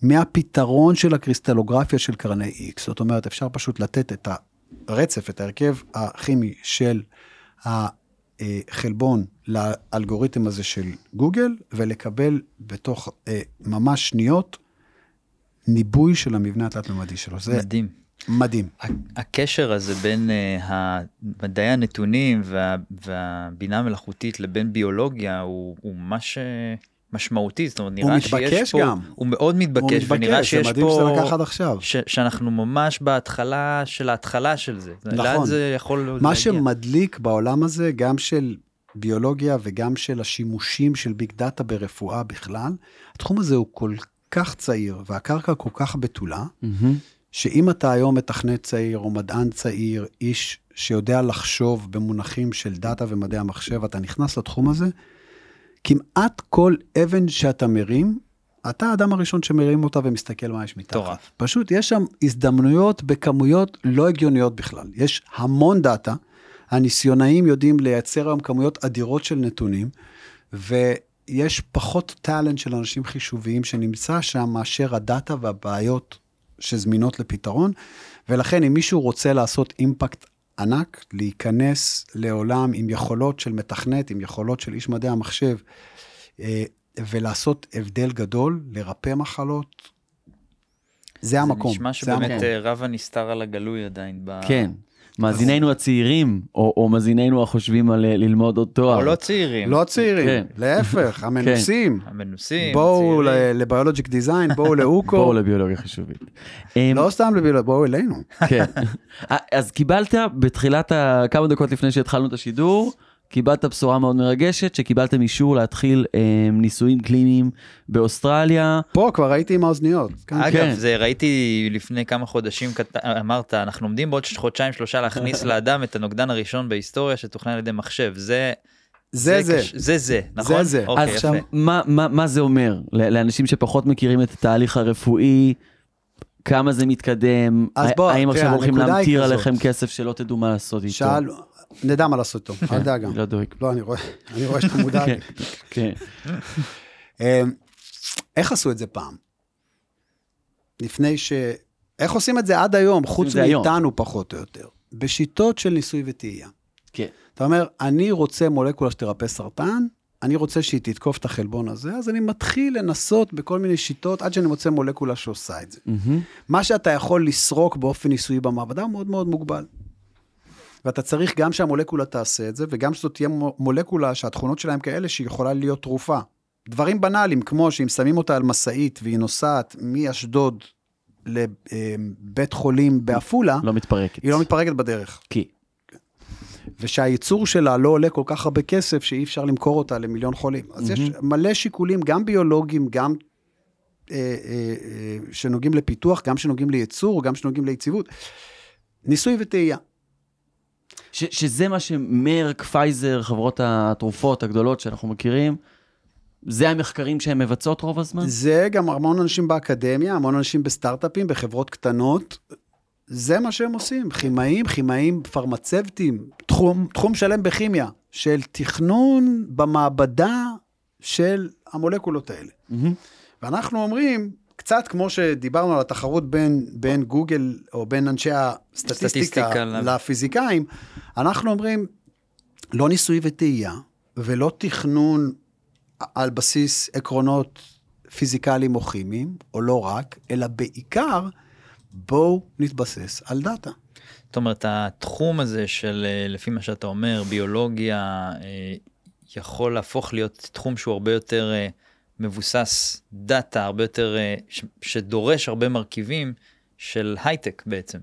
מהפתרון של הקריסטלוגרפיה של קרני X. זאת אומרת, אפשר פשוט לתת את הרצף, את ההרכב הכימי של החלבון לאלגוריתם הזה של גוגל, ולקבל בתוך ממש שניות ניבוי של המבנה התלת-ממדי שלו. זה מדהים. מדהים. הקשר הזה בין מדעי הנתונים והבינה המלאכותית לבין ביולוגיה הוא ממש משמעותי, זאת אומרת, נראה שיש פה, גם. הוא מאוד מתבקש, הוא ונראה מתבקש, שיש פה, ש, שאנחנו ממש בהתחלה של ההתחלה של זה. נכון. זה יכול מה להגיע. שמדליק בעולם הזה, גם של ביולוגיה וגם של השימושים של ביג דאטה ברפואה בכלל, התחום הזה הוא כל כך צעיר, והקרקע כל כך בתולה, mm-hmm. שאם אתה היום מתכנת צעיר או מדען צעיר, איש שיודע לחשוב במונחים של דאטה ומדעי המחשב, אתה נכנס לתחום הזה, כמעט כל אבן שאתה מרים, אתה האדם הראשון שמרים אותה ומסתכל מה יש מתחת. טורף. פשוט יש שם הזדמנויות בכמויות לא הגיוניות בכלל. יש המון דאטה, הניסיונאים יודעים לייצר היום כמויות אדירות של נתונים, ויש פחות טלנט של אנשים חישוביים שנמצא שם, מאשר הדאטה והבעיות שזמינות לפתרון, ולכן אם מישהו רוצה לעשות אימפקט ענק, להיכנס לעולם עם יכולות של מתכנת, עם יכולות של איש מדעי המחשב, ולעשות הבדל גדול, לרפא מחלות, זה המקום. זה נשמע שבאמת רבה נסתר על הגלוי עדיין. כן, מאזינינו הצעירים, או מאזינינו החושבים על ללמוד עוד תואר. או לא צעירים. לא צעירים, להפך, המנוסים. המנוסים. בואו לביולוגיק דיזיין, בואו לאוקו. בואו לביולוגיה חישובית. לא סתם לביולוגיה, בואו אלינו. כן. אז קיבלת בתחילת, כמה דקות לפני שהתחלנו את השידור, קיבלת בשורה מאוד מרגשת, שקיבלתם אישור להתחיל ניסויים קליניים באוסטרליה. פה כבר ראיתי עם האוזניות. אגב, זה ראיתי לפני כמה חודשים, אמרת, אנחנו עומדים בעוד חודשיים, שלושה להכניס לאדם את הנוגדן הראשון בהיסטוריה, שתוכנן על ידי מחשב. זה זה, זה זה, נכון? זה זה. אז עכשיו, מה זה אומר? לאנשים שפחות מכירים את התהליך הרפואי, כמה זה מתקדם, האם עכשיו הולכים להמטיר עליכם כסף שלא תדעו מה לעשות איתו? נדע מה לעשות אותו, אל דאגה. לא דואג. לא, אני רואה שאתה מודאג. כן. איך עשו את זה פעם? לפני ש... איך עושים את זה עד היום, חוץ מאיתנו פחות או יותר? בשיטות של ניסוי וטעייה. כן. אתה אומר, אני רוצה מולקולה שתרפא סרטן, אני רוצה שהיא תתקוף את החלבון הזה, אז אני מתחיל לנסות בכל מיני שיטות, עד שאני מוצא מולקולה שעושה את זה. מה שאתה יכול לסרוק באופן ניסוי במעבדה, הוא מאוד מאוד מוגבל. ואתה צריך גם שהמולקולה תעשה את זה, וגם שזאת תהיה מולקולה שהתכונות שלהם כאלה, שהיא יכולה להיות תרופה. דברים בנאליים, כמו שאם שמים אותה על מסעית, והיא נוסעת מאשדוד לבית חולים באפולה, לא מתפרקת. היא לא מתפרקת בדרך. כי? ושהייצור שלה לא עולה כל כך הרבה כסף, שאי אפשר למכור אותה למיליון חולים. אז יש מלא שיקולים, גם ביולוגיים, גם שנוגעים לפיתוח, גם שנוגעים לייצור, גם שנוגעים ליציבות. ניסוי וטעייה. ש, שזה מה שמרק, פייזר, חברות התרופות הגדולות שאנחנו מכירים, זה המחקרים שהן מבצעות רוב הזמן? זה גם המון אנשים באקדמיה, המון אנשים בסטארט-אפים, בחברות קטנות, זה מה שהם עושים, כימאים, כימאים פרמצבטיים, תחום, תחום שלם בכימיה, של תכנון במעבדה של המולקולות האלה. Mm-hmm. ואנחנו אומרים, קצת כמו שדיברנו על התחרות בין, בין גוגל, או בין אנשי הסטטיסטיקה לפיזיקאים, אנחנו אומרים, לא ניסוי וטעייה, ולא תכנון על בסיס עקרונות פיזיקליים או כימיים, או לא רק, אלא בעיקר, בואו נתבסס על דאטה. זאת אומרת, התחום הזה של, לפי מה שאתה אומר, ביולוגיה, יכול להפוך להיות תחום שהוא הרבה יותר מבוסס דאטה, הרבה יותר, שדורש הרבה מרכיבים של הייטק בעצם.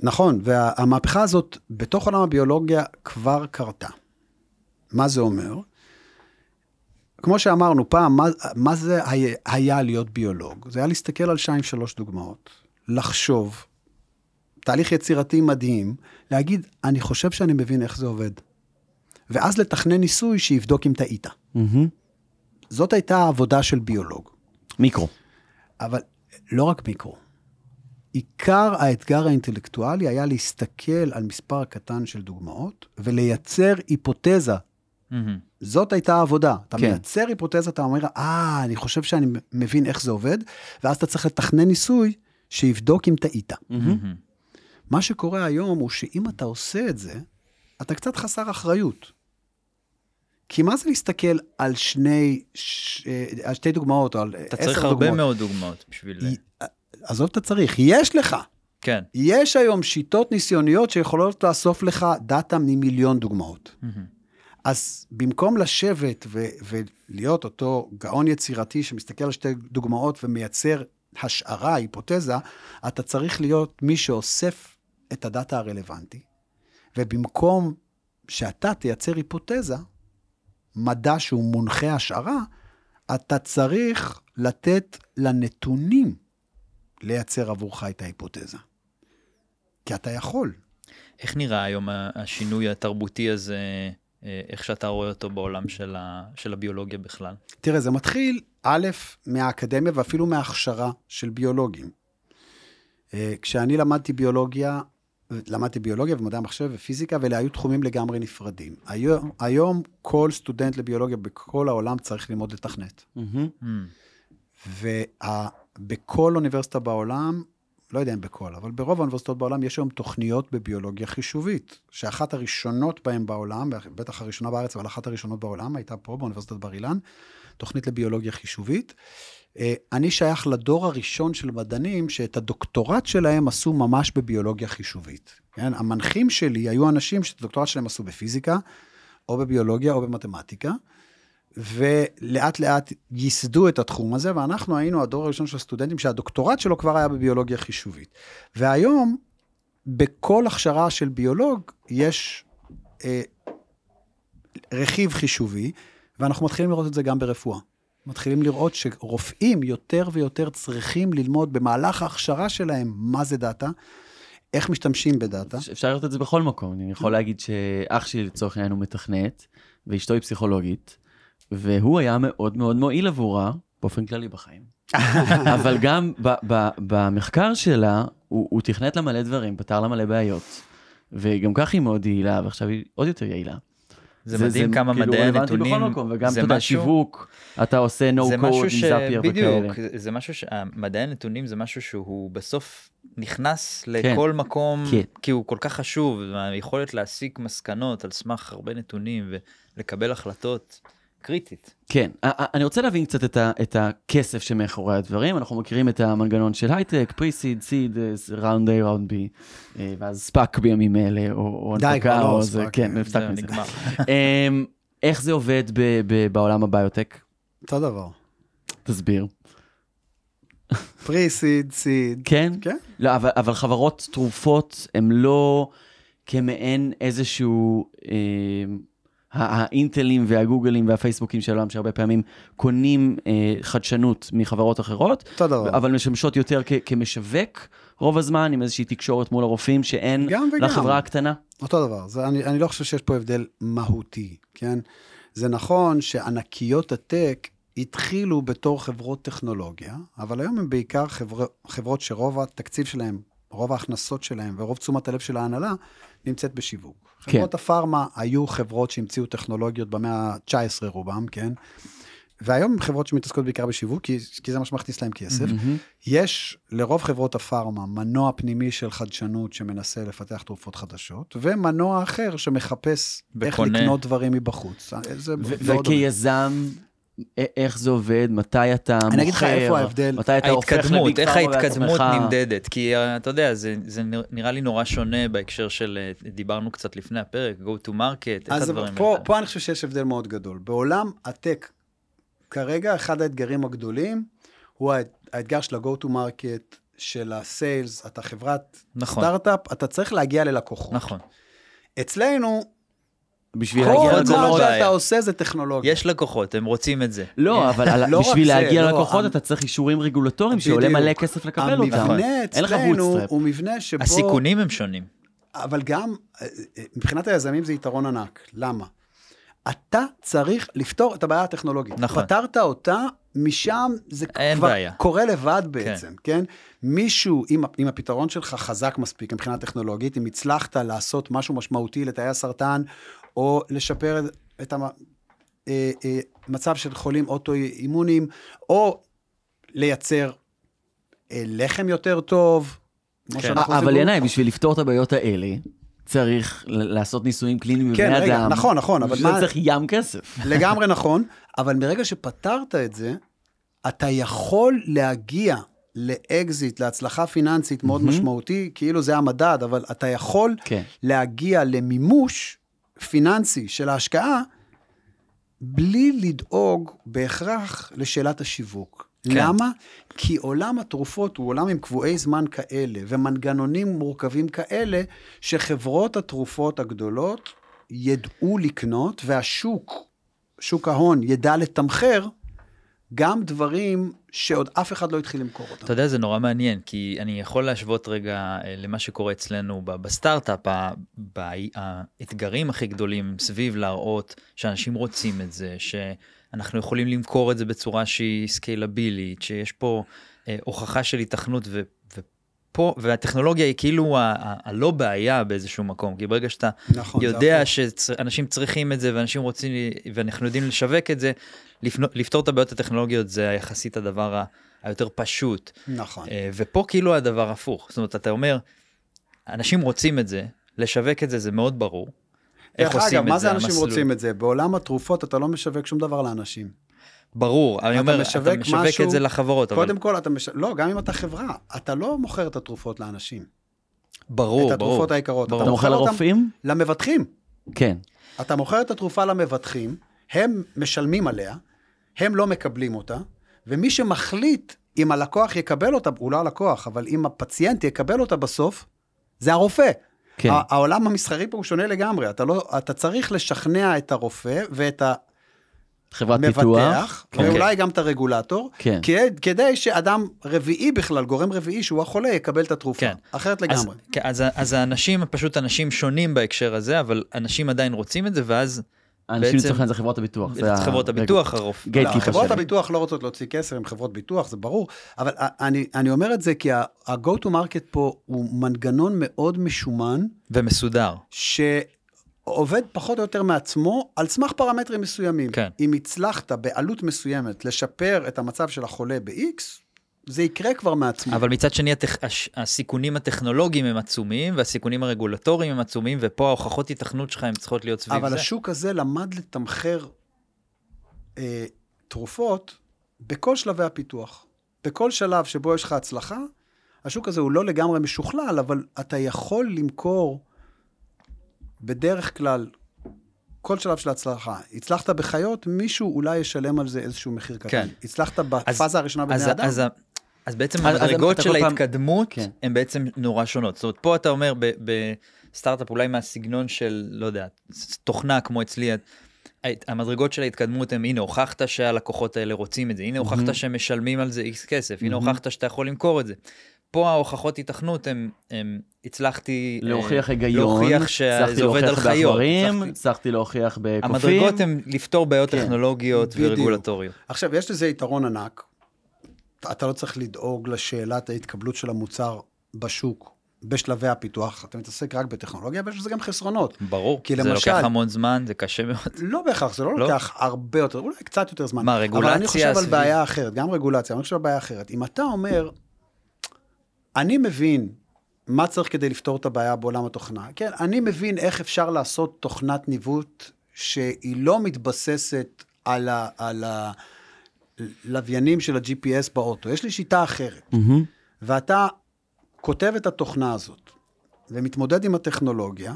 נכון, והמהפכה הזאת בתוך עולם הביולוגיה כבר קרתה. מה זה אומר? כמו שאמרנו פעם, מה, מה זה היה להיות ביולוג? זה היה להסתכל על שתיים, שלוש דוגמאות, לחשוב, תהליך יצירתי מדהים, להגיד, אני חושב שאני מבין איך זה עובד. ואז לתכנן ניסוי שיבדוק אם טעית. Mm-hmm. זאת הייתה העבודה של ביולוג. מיקרו. אבל לא רק מיקרו. עיקר האתגר האינטלקטואלי היה להסתכל על מספר קטן של דוגמאות, ולייצר היפותזה. Mm-hmm. זאת הייתה העבודה. אתה כן. מייצר היפותזה, אתה אומר, אה, אני חושב שאני מבין איך זה עובד, ואז אתה צריך לתכנן ניסוי שיבדוק אם טעית. Mm-hmm. מה שקורה היום הוא שאם אתה עושה את זה, אתה קצת חסר אחריות. כי מה זה להסתכל על שני, ש... על שתי דוגמאות, או על עשר דוגמאות? אתה צריך הרבה מאוד דוגמאות בשביל... עזוב, אתה צריך, יש לך. כן. יש היום שיטות ניסיוניות שיכולות לאסוף לך דאטה ממיליון דוגמאות. אז במקום לשבת ו... ולהיות אותו גאון יצירתי שמסתכל על שתי דוגמאות ומייצר השערה, היפותזה, אתה צריך להיות מי שאוסף את הדאטה הרלוונטי. ובמקום שאתה תייצר היפותזה, מדע שהוא מונחה השערה, אתה צריך לתת לנתונים לייצר עבורך את ההיפותזה. כי אתה יכול. איך נראה היום השינוי התרבותי הזה, איך שאתה רואה אותו בעולם של, ה, של הביולוגיה בכלל? תראה, זה מתחיל א', מהאקדמיה ואפילו מההכשרה של ביולוגים. כשאני למדתי ביולוגיה, למדתי ביולוגיה ומדעי המחשב ופיזיקה, ואלה היו תחומים לגמרי נפרדים. היום, היום כל סטודנט לביולוגיה בכל העולם צריך ללמוד לתכנת. ובכל אוניברסיטה בעולם, לא יודע אם בכל, אבל ברוב האוניברסיטאות בעולם יש היום תוכניות בביולוגיה חישובית, שאחת הראשונות בהן בעולם, בטח הראשונה בארץ, אבל אחת הראשונות בעולם, הייתה פה באוניברסיטת בר אילן, תוכנית לביולוגיה חישובית. אני שייך לדור הראשון של מדענים, שאת הדוקטורט שלהם עשו ממש בביולוגיה חישובית. כן? המנחים שלי היו אנשים שאת הדוקטורט שלהם עשו בפיזיקה, או בביולוגיה, או במתמטיקה, ולאט לאט ייסדו את התחום הזה, ואנחנו היינו הדור הראשון של הסטודנטים, שהדוקטורט שלו כבר היה בביולוגיה חישובית. והיום, בכל הכשרה של ביולוג, יש אה, רכיב חישובי, ואנחנו מתחילים לראות את זה גם ברפואה. מתחילים לראות שרופאים יותר ויותר צריכים ללמוד במהלך ההכשרה שלהם מה זה דאטה, איך משתמשים בדאטה. אפשר לראות את זה בכל מקום. אני יכול להגיד שאח שלי לצורך העניין הוא מתכנת, ואשתו היא פסיכולוגית, והוא היה מאוד מאוד מועיל עבורה, באופן כללי בחיים. אבל גם ב- ב- במחקר שלה, הוא, הוא תכנת לה מלא דברים, פתר לה מלא בעיות. וגם כך היא מאוד יעילה, ועכשיו היא עוד יותר יעילה. זה מדהים כמה מדעי הנתונים, וגם תודה שיווק, אתה עושה נו-קוד, מזאפיר וכאלה. זה משהו שמדעי הנתונים זה משהו שהוא בסוף נכנס לכל מקום, כי הוא כל כך חשוב, היכולת להסיק מסקנות על סמך הרבה נתונים, ולקבל החלטות קריטית. כן, אני רוצה להבין קצת את הכסף שמאחורי הדברים, אנחנו מכירים את המנגנון של הייטק, pre-seed, seed, round A, round B, ואז ספק בימים אלה, או הנפקה, או זה, כן, מפסק מזה. איך זה עובד בעולם הביוטק? אותו דבר. תסביר. pre-seed, seed. כן? כן. לא, אבל חברות תרופות, הן לא כמעין איזשהו... האינטלים והגוגלים והפייסבוקים של העולם שהרבה פעמים קונים אה, חדשנות מחברות אחרות, ו- אבל משמשות יותר כ- כמשווק רוב הזמן עם איזושהי תקשורת מול הרופאים שאין לחברה הקטנה. אותו דבר, זה, אני, אני לא חושב שיש פה הבדל מהותי, כן? זה נכון שענקיות הטק התחילו בתור חברות טכנולוגיה, אבל היום הם בעיקר חבר, חברות שרוב התקציב שלהם, רוב ההכנסות שלהם ורוב תשומת הלב של ההנהלה נמצאת בשיווק. חברות הפארמה היו חברות שהמציאו טכנולוגיות במאה ה-תשע עשרה רובם, כן? והיום הן חברות שמתעסקות בעיקר בשיווק, כי, כי זה מה שמכניס להם כסף. Mm-hmm. יש לרוב חברות הפארמה מנוע פנימי של חדשנות שמנסה לפתח תרופות חדשות, ומנוע אחר שמחפש בקונה. איך לקנות דברים מבחוץ. ו- וכיזם... איך זה עובד, מתי אתה מוכר, אני אגיד לך איפה ההבדל, מתי אתה הופך לביג פארמה בעצמך. איך ההתקדמות נמדדת, כי אתה יודע, זה, זה נראה לי נורא שונה בהקשר של, דיברנו קצת לפני הפרק, go to market, איך הדברים. פה, פה אני חושב שיש הבדל מאוד גדול. בעולם הטק, כרגע אחד האתגרים הגדולים, הוא האתגר של ה-go to market, של הסיילס, אתה חברת נכון. סטארט-אפ, אתה צריך להגיע ללקוחות. נכון. אצלנו, בשביל כל מה שאתה עושה זה טכנולוגיה. יש לקוחות, הם רוצים את זה. לא, אבל בשביל להגיע ללקוחות אתה צריך אישורים רגולטוריים שעולה מלא כסף לקבל אותם. המבנה אצלנו הוא מבנה שבו... הסיכונים הם שונים. אבל גם, מבחינת היזמים זה יתרון ענק. למה? אתה צריך לפתור את הבעיה הטכנולוגית. פתרת אותה, משם זה כבר קורה לבד בעצם. מישהו, אם הפתרון שלך חזק מספיק מבחינה טכנולוגית, אם הצלחת לעשות משהו משמעותי לתאי הסרטן, או לשפר את המצב של חולים אוטואימוניים, או לייצר לחם יותר טוב. אבל ינאי, בשביל לפתור את הבעיות האלה, צריך לעשות ניסויים קליניים בבני אדם. נכון, נכון. בשביל זה צריך ים כסף. לגמרי נכון, אבל ברגע שפתרת את זה, אתה יכול להגיע לאקזיט, להצלחה פיננסית מאוד משמעותי, כאילו זה המדד, אבל אתה יכול להגיע למימוש פיננסי של ההשקעה, בלי לדאוג בהכרח לשאלת השיווק. כן. למה? כי עולם התרופות הוא עולם עם קבועי זמן כאלה, ומנגנונים מורכבים כאלה, שחברות התרופות הגדולות ידעו לקנות, והשוק, שוק ההון, ידע לתמחר, גם דברים שעוד אף אחד לא התחיל למכור אותם. אתה יודע, זה נורא מעניין, כי אני יכול להשוות רגע למה שקורה אצלנו בסטארט-אפ, האתגרים הכי גדולים סביב להראות שאנשים רוצים את זה, שאנחנו יכולים למכור את זה בצורה שהיא סקיילבילית, שיש פה הוכחה של התכנות ו... פה, והטכנולוגיה היא כאילו הלא בעיה באיזשהו מקום, כי ברגע שאתה יודע שאנשים צריכים את זה, ואנשים רוצים, ואנחנו יודעים לשווק את זה, לפתור את הבעיות הטכנולוגיות, זה יחסית הדבר היותר פשוט. נכון. ופה כאילו הדבר הפוך. זאת אומרת, אתה אומר, אנשים רוצים את זה, לשווק את זה, זה מאוד ברור. איך עושים את זה? מה זה אנשים רוצים את זה? בעולם התרופות אתה לא משווק שום דבר לאנשים. ברור, אני אומר, אתה משווק את זה לחברות. קודם כל, לא, גם אם אתה חברה, אתה לא מוכר את התרופות לאנשים. ברור, ברור. את התרופות העיקרות. אתה מוכר לרופאים? למבטחים. כן. אתה מוכר את התרופה למבטחים, הם משלמים עליה, הם לא מקבלים אותה, ומי שמחליט אם הלקוח יקבל אותה, הוא לא הלקוח, אבל אם הפציינט יקבל אותה בסוף, זה הרופא. כן. העולם המסחרי פה הוא שונה לגמרי, אתה צריך לשכנע את הרופא ואת ה... חברת פיתוח, ואולי גם את הרגולטור, כדי שאדם רביעי בכלל, גורם רביעי שהוא החולה, יקבל את התרופה, אחרת לגמרי. אז האנשים, פשוט אנשים שונים בהקשר הזה, אבל אנשים עדיין רוצים את זה, ואז אנשים צריכים את זה חברות הביטוח. חברות הביטוח, הרופא. חברות הביטוח לא רוצות להוציא כסף, הם חברות ביטוח, זה ברור, אבל אני אומר את זה, כי ה-go to market פה הוא מנגנון מאוד משומן, ומסודר. ש... עובד פחות או יותר מעצמו, על סמך פרמטרים מסוימים. כן. אם הצלחת בעלות מסוימת לשפר את המצב של החולה ב-X, זה יקרה כבר מעצמו. אבל מצד שני, הטכ... הש... הסיכונים הטכנולוגיים הם עצומים, והסיכונים הרגולטוריים הם עצומים, ופה ההוכחות התכנות שלך, הם צריכות להיות סביב אבל זה. אבל השוק הזה למד לתמחר אה, תרופות בכל שלבי הפיתוח. בכל שלב שבו יש לך הצלחה, השוק הזה הוא לא לגמרי משוכלל, אבל אתה יכול למכור בדרך כלל, כל שלב של הצלחה, הצלחת בחיות, מישהו אולי ישלם על זה איזשהו מחיר קטן. כן. הצלחת בפאזה הראשונה בני אדם. אז, אז, אז בעצם הדרגות של ההתקדמות, כן. הן בעצם נורא שונות. זאת אומרת, פה אתה אומר בסטארט-אפ, אולי מהסגנון של, לא יודע, תוכנה כמו אצלי, המדרגות של ההתקדמות הם, הנה הוכחת שהלקוחות האלה רוצים את זה, הנה הוכחת שהם משלמים על זה איקס כסף, הנה הוכחת שאתה יכול למכור את זה. פה ההוכחות התכנות, הם, הם הצלחתי להוכיח היגיון, להוכיח שזה עובד על חיות. הצלחתי להוכיח בקופים. המדרגות הם לפתור בעיות כן. טכנולוגיות בדיוק. ורגולטוריות. עכשיו, יש לזה יתרון ענק. אתה לא צריך לדאוג לשאלת ההתקבלות של המוצר בשוק, בשלבי הפיתוח. אתה מתעסק רק בטכנולוגיה, ויש לזה גם חסרונות. ברור, כי למשל, זה לוקח המון זמן, זה קשה מאוד. לא בהכרח, זה לא, לא לוקח הרבה יותר, אולי קצת יותר זמן. מה, רגולציה? אבל אני חושב סביב... על בעיה אחרת, גם רגולציה, אני חושב על בעיה אחרת. אם אתה אומר, אני מבין מה צריך כדי לפתור את הבעיה בעולם התוכנה. כן, אני מבין איך אפשר לעשות תוכנת ניווט שהיא לא מתבססת על ה, על הלוויינים של ה-ג'י פי אס באוטו. יש לי שיטה אחרת. Mm-hmm. ואתה כותב את התוכנה הזאת, ומתמודד עם הטכנולוגיה,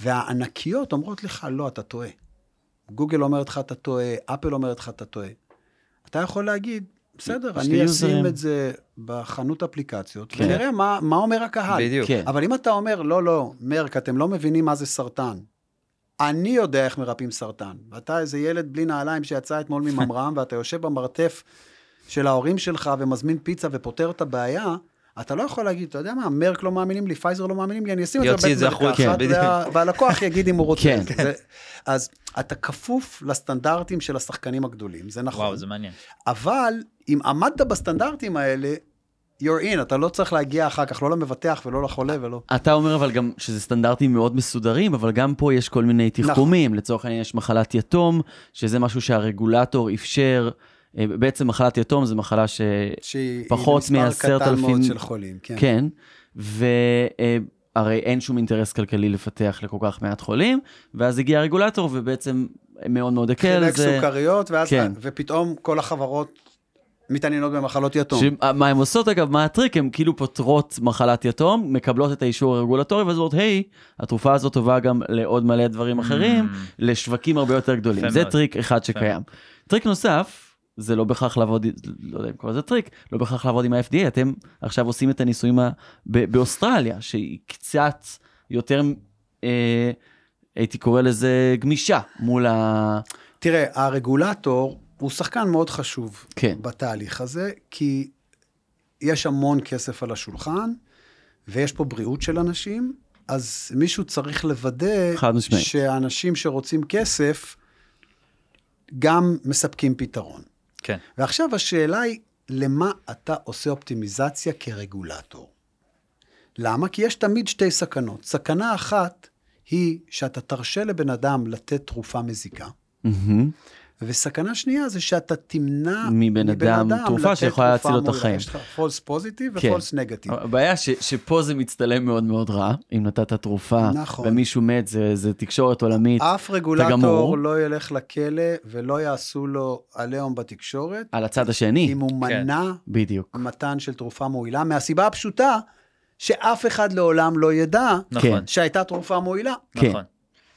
והענקיות אומרות לך, לא, אתה טועה. גוגל אומרת לך, אתה טועה, אפל אומרת לך, אתה טועה. אתה יכול להגיד, בסדר, אני אשים את זה בחנות אפליקציות, ונראה מה אומר הקהל. אבל אם אתה אומר, לא, לא, מרק, אתם לא מבינים מה זה סרטן. אני יודע איך מרפאים סרטן. ואתה איזה ילד בלי נעליים שיצא אתמול מממרם, ואתה יושב במרתף של ההורים שלך, ומזמין פיצה ופותר את הבעיה, אתה לא יכול להגיד, אתה יודע מה, מרק לא מאמינים לי, פייזר לא מאמינים לי, אני אשים את זה בית מרקחת, והלקוח יגיד אם הוא רוצה. אז אתה כפוף לסטנדרטים של השחקנים הגדולים, זה נכון. וואו, זה מעניין. אבל אם עמדת בסטנדרטים האלה, you're in, אתה לא צריך להגיע אחר כך, לא למבטח ולא לחולה ולא. אתה אומר אבל גם שזה סטנדרטים מאוד מסודרים, אבל גם פה יש כל מיני תחכומים, לצורך העניין יש מחלת יתום, שזה משהו שהרגולטור אפשר... בעצם מחלת יתום זה מחלה שפחות מעשרת אלפים של חולים, כן, כן, והרי אין שום אינטרס כלכלי לפתח לכל כך מעט חולים, ואז הגיע הרגולטור ובעצם מאוד מאוד הקל, חילק זה... סוכריות, ואז... כן. ופתאום כל החברות מתעניינות במחלות יתום. מה הן עושות אגב, מה הטריק, הן כאילו פותרות מחלת יתום, מקבלות את האישור הרגולטורי, ואז אומרות, היי, התרופה הזאת טובה גם לעוד מלא דברים אחרים, לשווקים הרבה יותר גדולים, זה טריק אחד שקיים. טריק נוסף, זה לא בכך לעבוד, לא יודע אם כבר זה טריק, לא בכך לעבוד עם ה-אף די איי, אתם עכשיו עושים את הניסויים באוסטרליה, שהיא קצת יותר, הייתי קורא לזה גמישה מול ה... תראה, הרגולטור הוא שחקן מאוד חשוב בתהליך הזה, כי יש המון כסף על השולחן, ויש פה בריאות של אנשים, אז מישהו צריך לוודא שהאנשים שרוצים כסף, גם מספקים פתרון. כן. ועכשיו השאלה היא, למה אתה עושה אופטימיזציה כרגולטור? למה? כי יש תמיד שתי סכנות. סכנה אחת היא שאתה תרשה לבן אדם לתת תרופה מזיקה, וסכנה שנייה זה שאתה תמנע מבן אדם תרופה שיכולה להציל אותה חיים. יש לך פולס פוזיטיב ופולס נגטיב. הבעיה שפה זה מצטלם מאוד מאוד רע, אם נתת תרופה ומישהו מת, זה תקשורת עולמית. אף רגולטור לא ילך לכלא ולא יעשו לו עליהום בתקשורת. על הצד השני. אם הוא מנע מתן של תרופה מועילה, מהסיבה הפשוטה שאף אחד לעולם לא ידע שהייתה תרופה מועילה. נכון.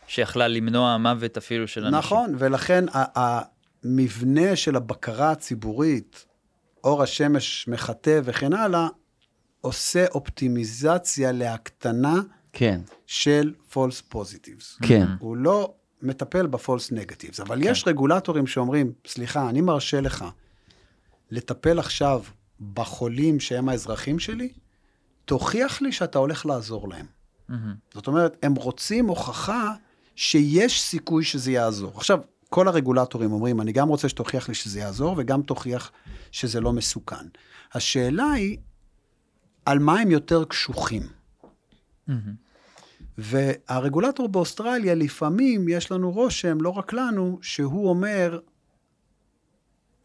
שיכלה למנוע המוות אפילו של אנשים. נכון, ולכן המבנה של הבקרה הציבורית, אור השמש מחטא וכן הלאה, עושה אופטימיזציה להקטנה של false positives. הוא לא מטפל ב-false negatives, אבל יש רגולטורים שאומרים, סליחה, אני מרשה לך לטפל עכשיו בחולים שהם האזרחים שלי, תוכיח לי שאתה הולך לעזור להם. זאת אומרת, הם רוצים הוכחה שיש סיכוי שזה יעזור. עכשיו, כל הרגולטורים אומרים, אני גם רוצה שתוכיח לי שזה יעזור, וגם תוכיח שזה לא מסוכן. השאלה היא, על מה הם יותר קשוחים? והרגולטור באוסטרליה, לפעמים יש לנו רושם, לא רק לנו, שהוא אומר,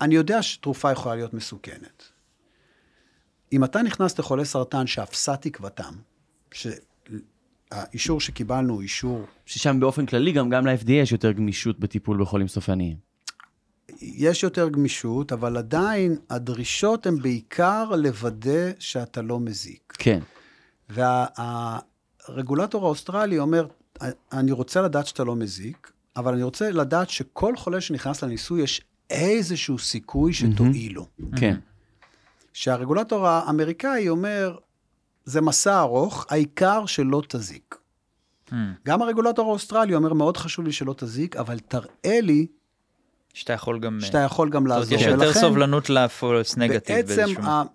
אני יודע שתרופה יכולה להיות מסוכנת. אם אתה נכנס לחולה סרטן שאפסה תקוותם, ש... האישור שקיבלנו הוא אישור... ששם באופן כללי גם, גם ל-אף די איי יש יותר גמישות בטיפול בחולים סופניים. יש יותר גמישות, אבל עדיין הדרישות הן בעיקר לוודא שאתה לא מזיק. כן. והרגולטור האוסטרלי אומר, אני רוצה לדעת שאתה לא מזיק, אבל אני רוצה לדעת שכל חולה שנכנס לניסוי יש איזשהו סיכוי שתועילו. כן. שהרגולטור האמריקאי אומר... זה מסע ארוך, העיקר שלא תזיק. Mm. גם הרגולטור האוסטרלי אומר, מאוד חשוב לי שלא תזיק, אבל תראה לי, שאתה יכול גם, שאתה יכול גם לעזור. יש יותר סובלנות לפולס נגטיב. בעצם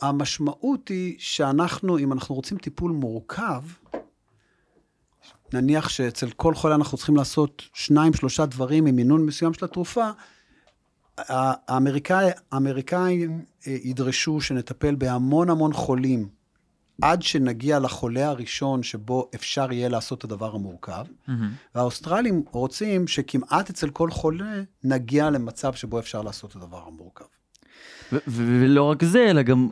המשמעות היא שאנחנו, אם אנחנו רוצים טיפול מורכב, נניח שאצל כל חולה אנחנו צריכים לעשות שניים, שלושה דברים עם מינון מסוים של התרופה, האמריקאי, האמריקאים ידרשו שנטפל בהמון המון חולים, עד שנגיע לחולה הראשון שבו אפשר יהיה לעשות את הדבר המורכב, והאוסטרלים רוצים שכמעט אצל כל חולה נגיע למצב שבו אפשר לעשות את הדבר המורכב. ולא רק זה, אלא גם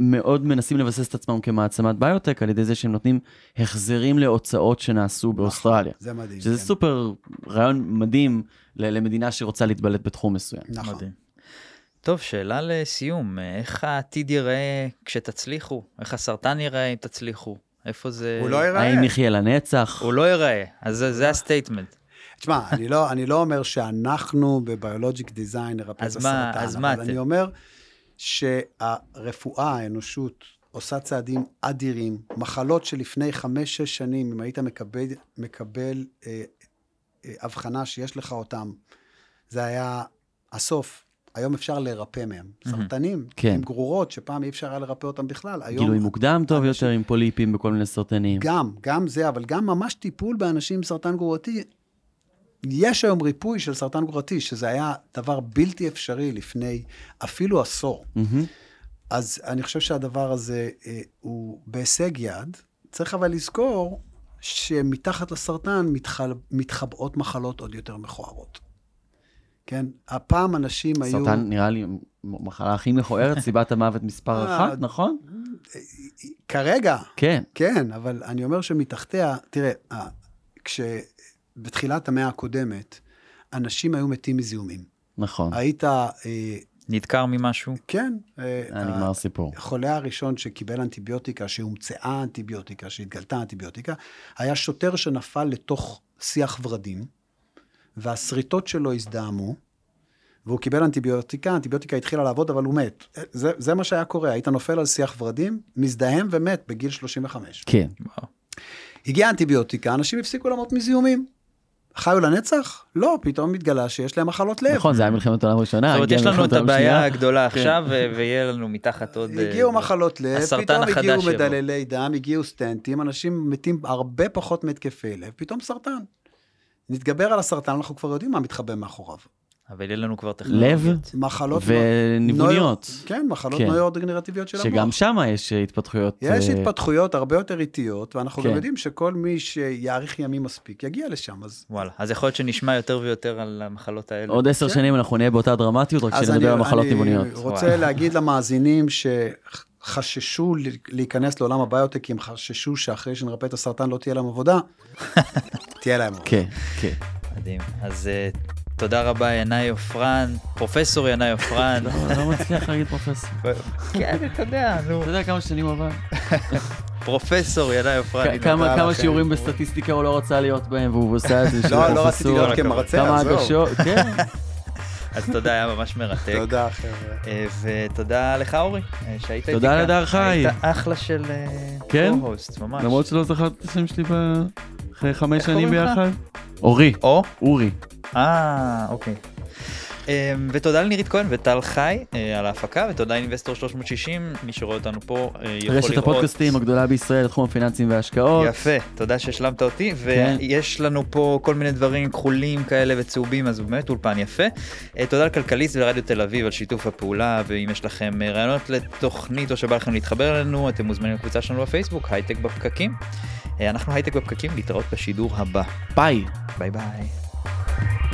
מאוד מנסים לבסס את עצמם כמעצמת ביוטק, על ידי זה שהם נותנים החזרים להוצאות שנעשו באוסטרליה. זה מדהים. שזה סופר רעיון מדהים למדינה שרוצה להתבלט בתחום מסוים. נכון. טוב, שאלה לסיום, איך העתיד ייראה כשתצליחו? איך הסרטן ייראה אם תצליחו? איפה זה... הוא לא ייראה. האם נחיה לנצח? הוא לא ייראה, אז זה הסטייטמנט. תשמע, אני לא אומר שאנחנו בביולוגיק דיזיין נרפא את הסרטן, אבל אני אומר שהרפואה, האנושות, עושה צעדים אדירים, מחלות שלפני חמש, שש שנים, אם היית מקבל, מקבל אה, אה, הבחנה שיש לך אותם, זה היה הסוף. היום אפשר לרפא מהם. סרטנים, עם גרורות, שפעם אי אפשר היה לרפא אותם בכלל. גילוי מוקדם טוב יותר עם פוליפים בכל מיני סרטנים. גם, גם זה, אבל גם ממש טיפול באנשים עם סרטן גרורתי. יש היום ריפוי של סרטן גרורתי, שזה היה דבר בלתי אפשרי לפני אפילו עשור. אז אני חושב שהדבר הזה הוא בהישג יד. צריך אבל לזכור שמתחת לסרטן מתחבאות מחלות עוד יותר מכוערות. כן, הפעם אנשים היו... סרטן נראה לי מחלה הכי מכוערת, סיבת המוות מספר אחת, נכון? כרגע. כן. כן, אבל אני אומר שמתחתיה, תראה, כשבתחילת המאה הקודמת, אנשים היו מתים מזיהומים. נכון. היית... נדקר ממשהו? כן. נגמר סיפור. החולה הראשון שקיבל אנטיביוטיקה, שהומצאה אנטיביוטיקה, שהתגלתה אנטיביוטיקה, היה שוטר שנפל לתוך שיח ורדים, והסריטות שלו הזדעמו, והוא קיבל אנטיביוטיקה, אנטיביוטיקה התחילה לעבוד, אבל הוא מת. זה, זה מה שהיה קורה, היית נופל על שיח ורדים, מזדהם ומת בגיל שלושים וחמש. כן. הגיעה אנטיביוטיקה, אנשים הפסיקו למות מזיהומים. חיו לנצח? לא, פתאום מתגלה שיש להם מחלות לב. נכון, זה היה מלחמת העולם הראשונה. זאת אומרת, יש לנו את הבעיה הגדולה עכשיו, ויהיה לנו מתחת עוד... הגיעו מחלות לב, פתאום הגיעו מדללי דם, הגיעו סטנטים, אנשים מתים הרבה פחות מתקפי לב, פתאום סרטן. נתגבר על הסרטן, אנחנו כבר יודעים מה מתחבא מאחוריו. אבל יהיה לנו כבר טכנולוגיות. לב וניווניות. כן, מחלות נוירודגנרטיביות של המוח. שגם שם יש התפתחויות. יש התפתחויות הרבה יותר איטיות, ואנחנו גם יודעים שכל מי שיאריך ימים מספיק יגיע לשם. וואלה, אז יכול להיות שנשמע יותר ויותר על המחלות האלה. עוד עשר שנים אנחנו נהיה באותה דרמטיות, רק שנדבר על מחלות ניווניות. אני רוצה להגיד למאזינים ש... חששו להיכנס לעולם הביוטק, הם חששו שאחרי שנרפא את הסרטן לא תהיה להם עבודה, תהיה להם עבודה. כן, כן. מדהים. אז תודה רבה ינאי עופרן, פרופסור ינאי עופרן. אני לא מצליח להגיד פרופסור. כן, אתה יודע. אתה יודע כמה שנים עבר. פרופסור ינאי עופרן. כמה שיעורים בסטטיסטיקה הוא לא רצה להיות בהם, והוא עושה את זה. לא, לא רציתי להיות כמרצה, זהו. כן. אז תודה, היה ממש מרתק. תודה, חבר'ה. ותודה לך, אורי, שהיית איתי כאן. תודה לדער חי. היית אחלה של קו-הוסט, ממש. למרות שלא זכרת את השם שלי אחרי חמש שנים ביחד. אורי. או? אורי. אה, אוקיי. ותודה לנירית כהן וטל חי על ההפקה, ותודה לאינבסטור שלוש מאות שישים, מי שרואה אותנו פה יכול לראות. רשת הפודקאסטים הגדולה בישראל, תחום הפיננסים וההשקעות. יפה, תודה שהשלמת אותי, ויש לנו פה כל מיני דברים כחולים כאלה וצהובים, אז באמת אולפן יפה. תודה לכלכליסט ולרדיו תל אביב על שיתוף הפעולה, ואם יש לכם רעיונות לתוכנית או שבא לכם להתחבר אלינו, אתם מוזמנים לקבוצה שלנו בפייסבוק, הייטק בפקקים. אנחנו הייטק בפקקים, להתראות בשידור הבא. ביי. ביי ביי.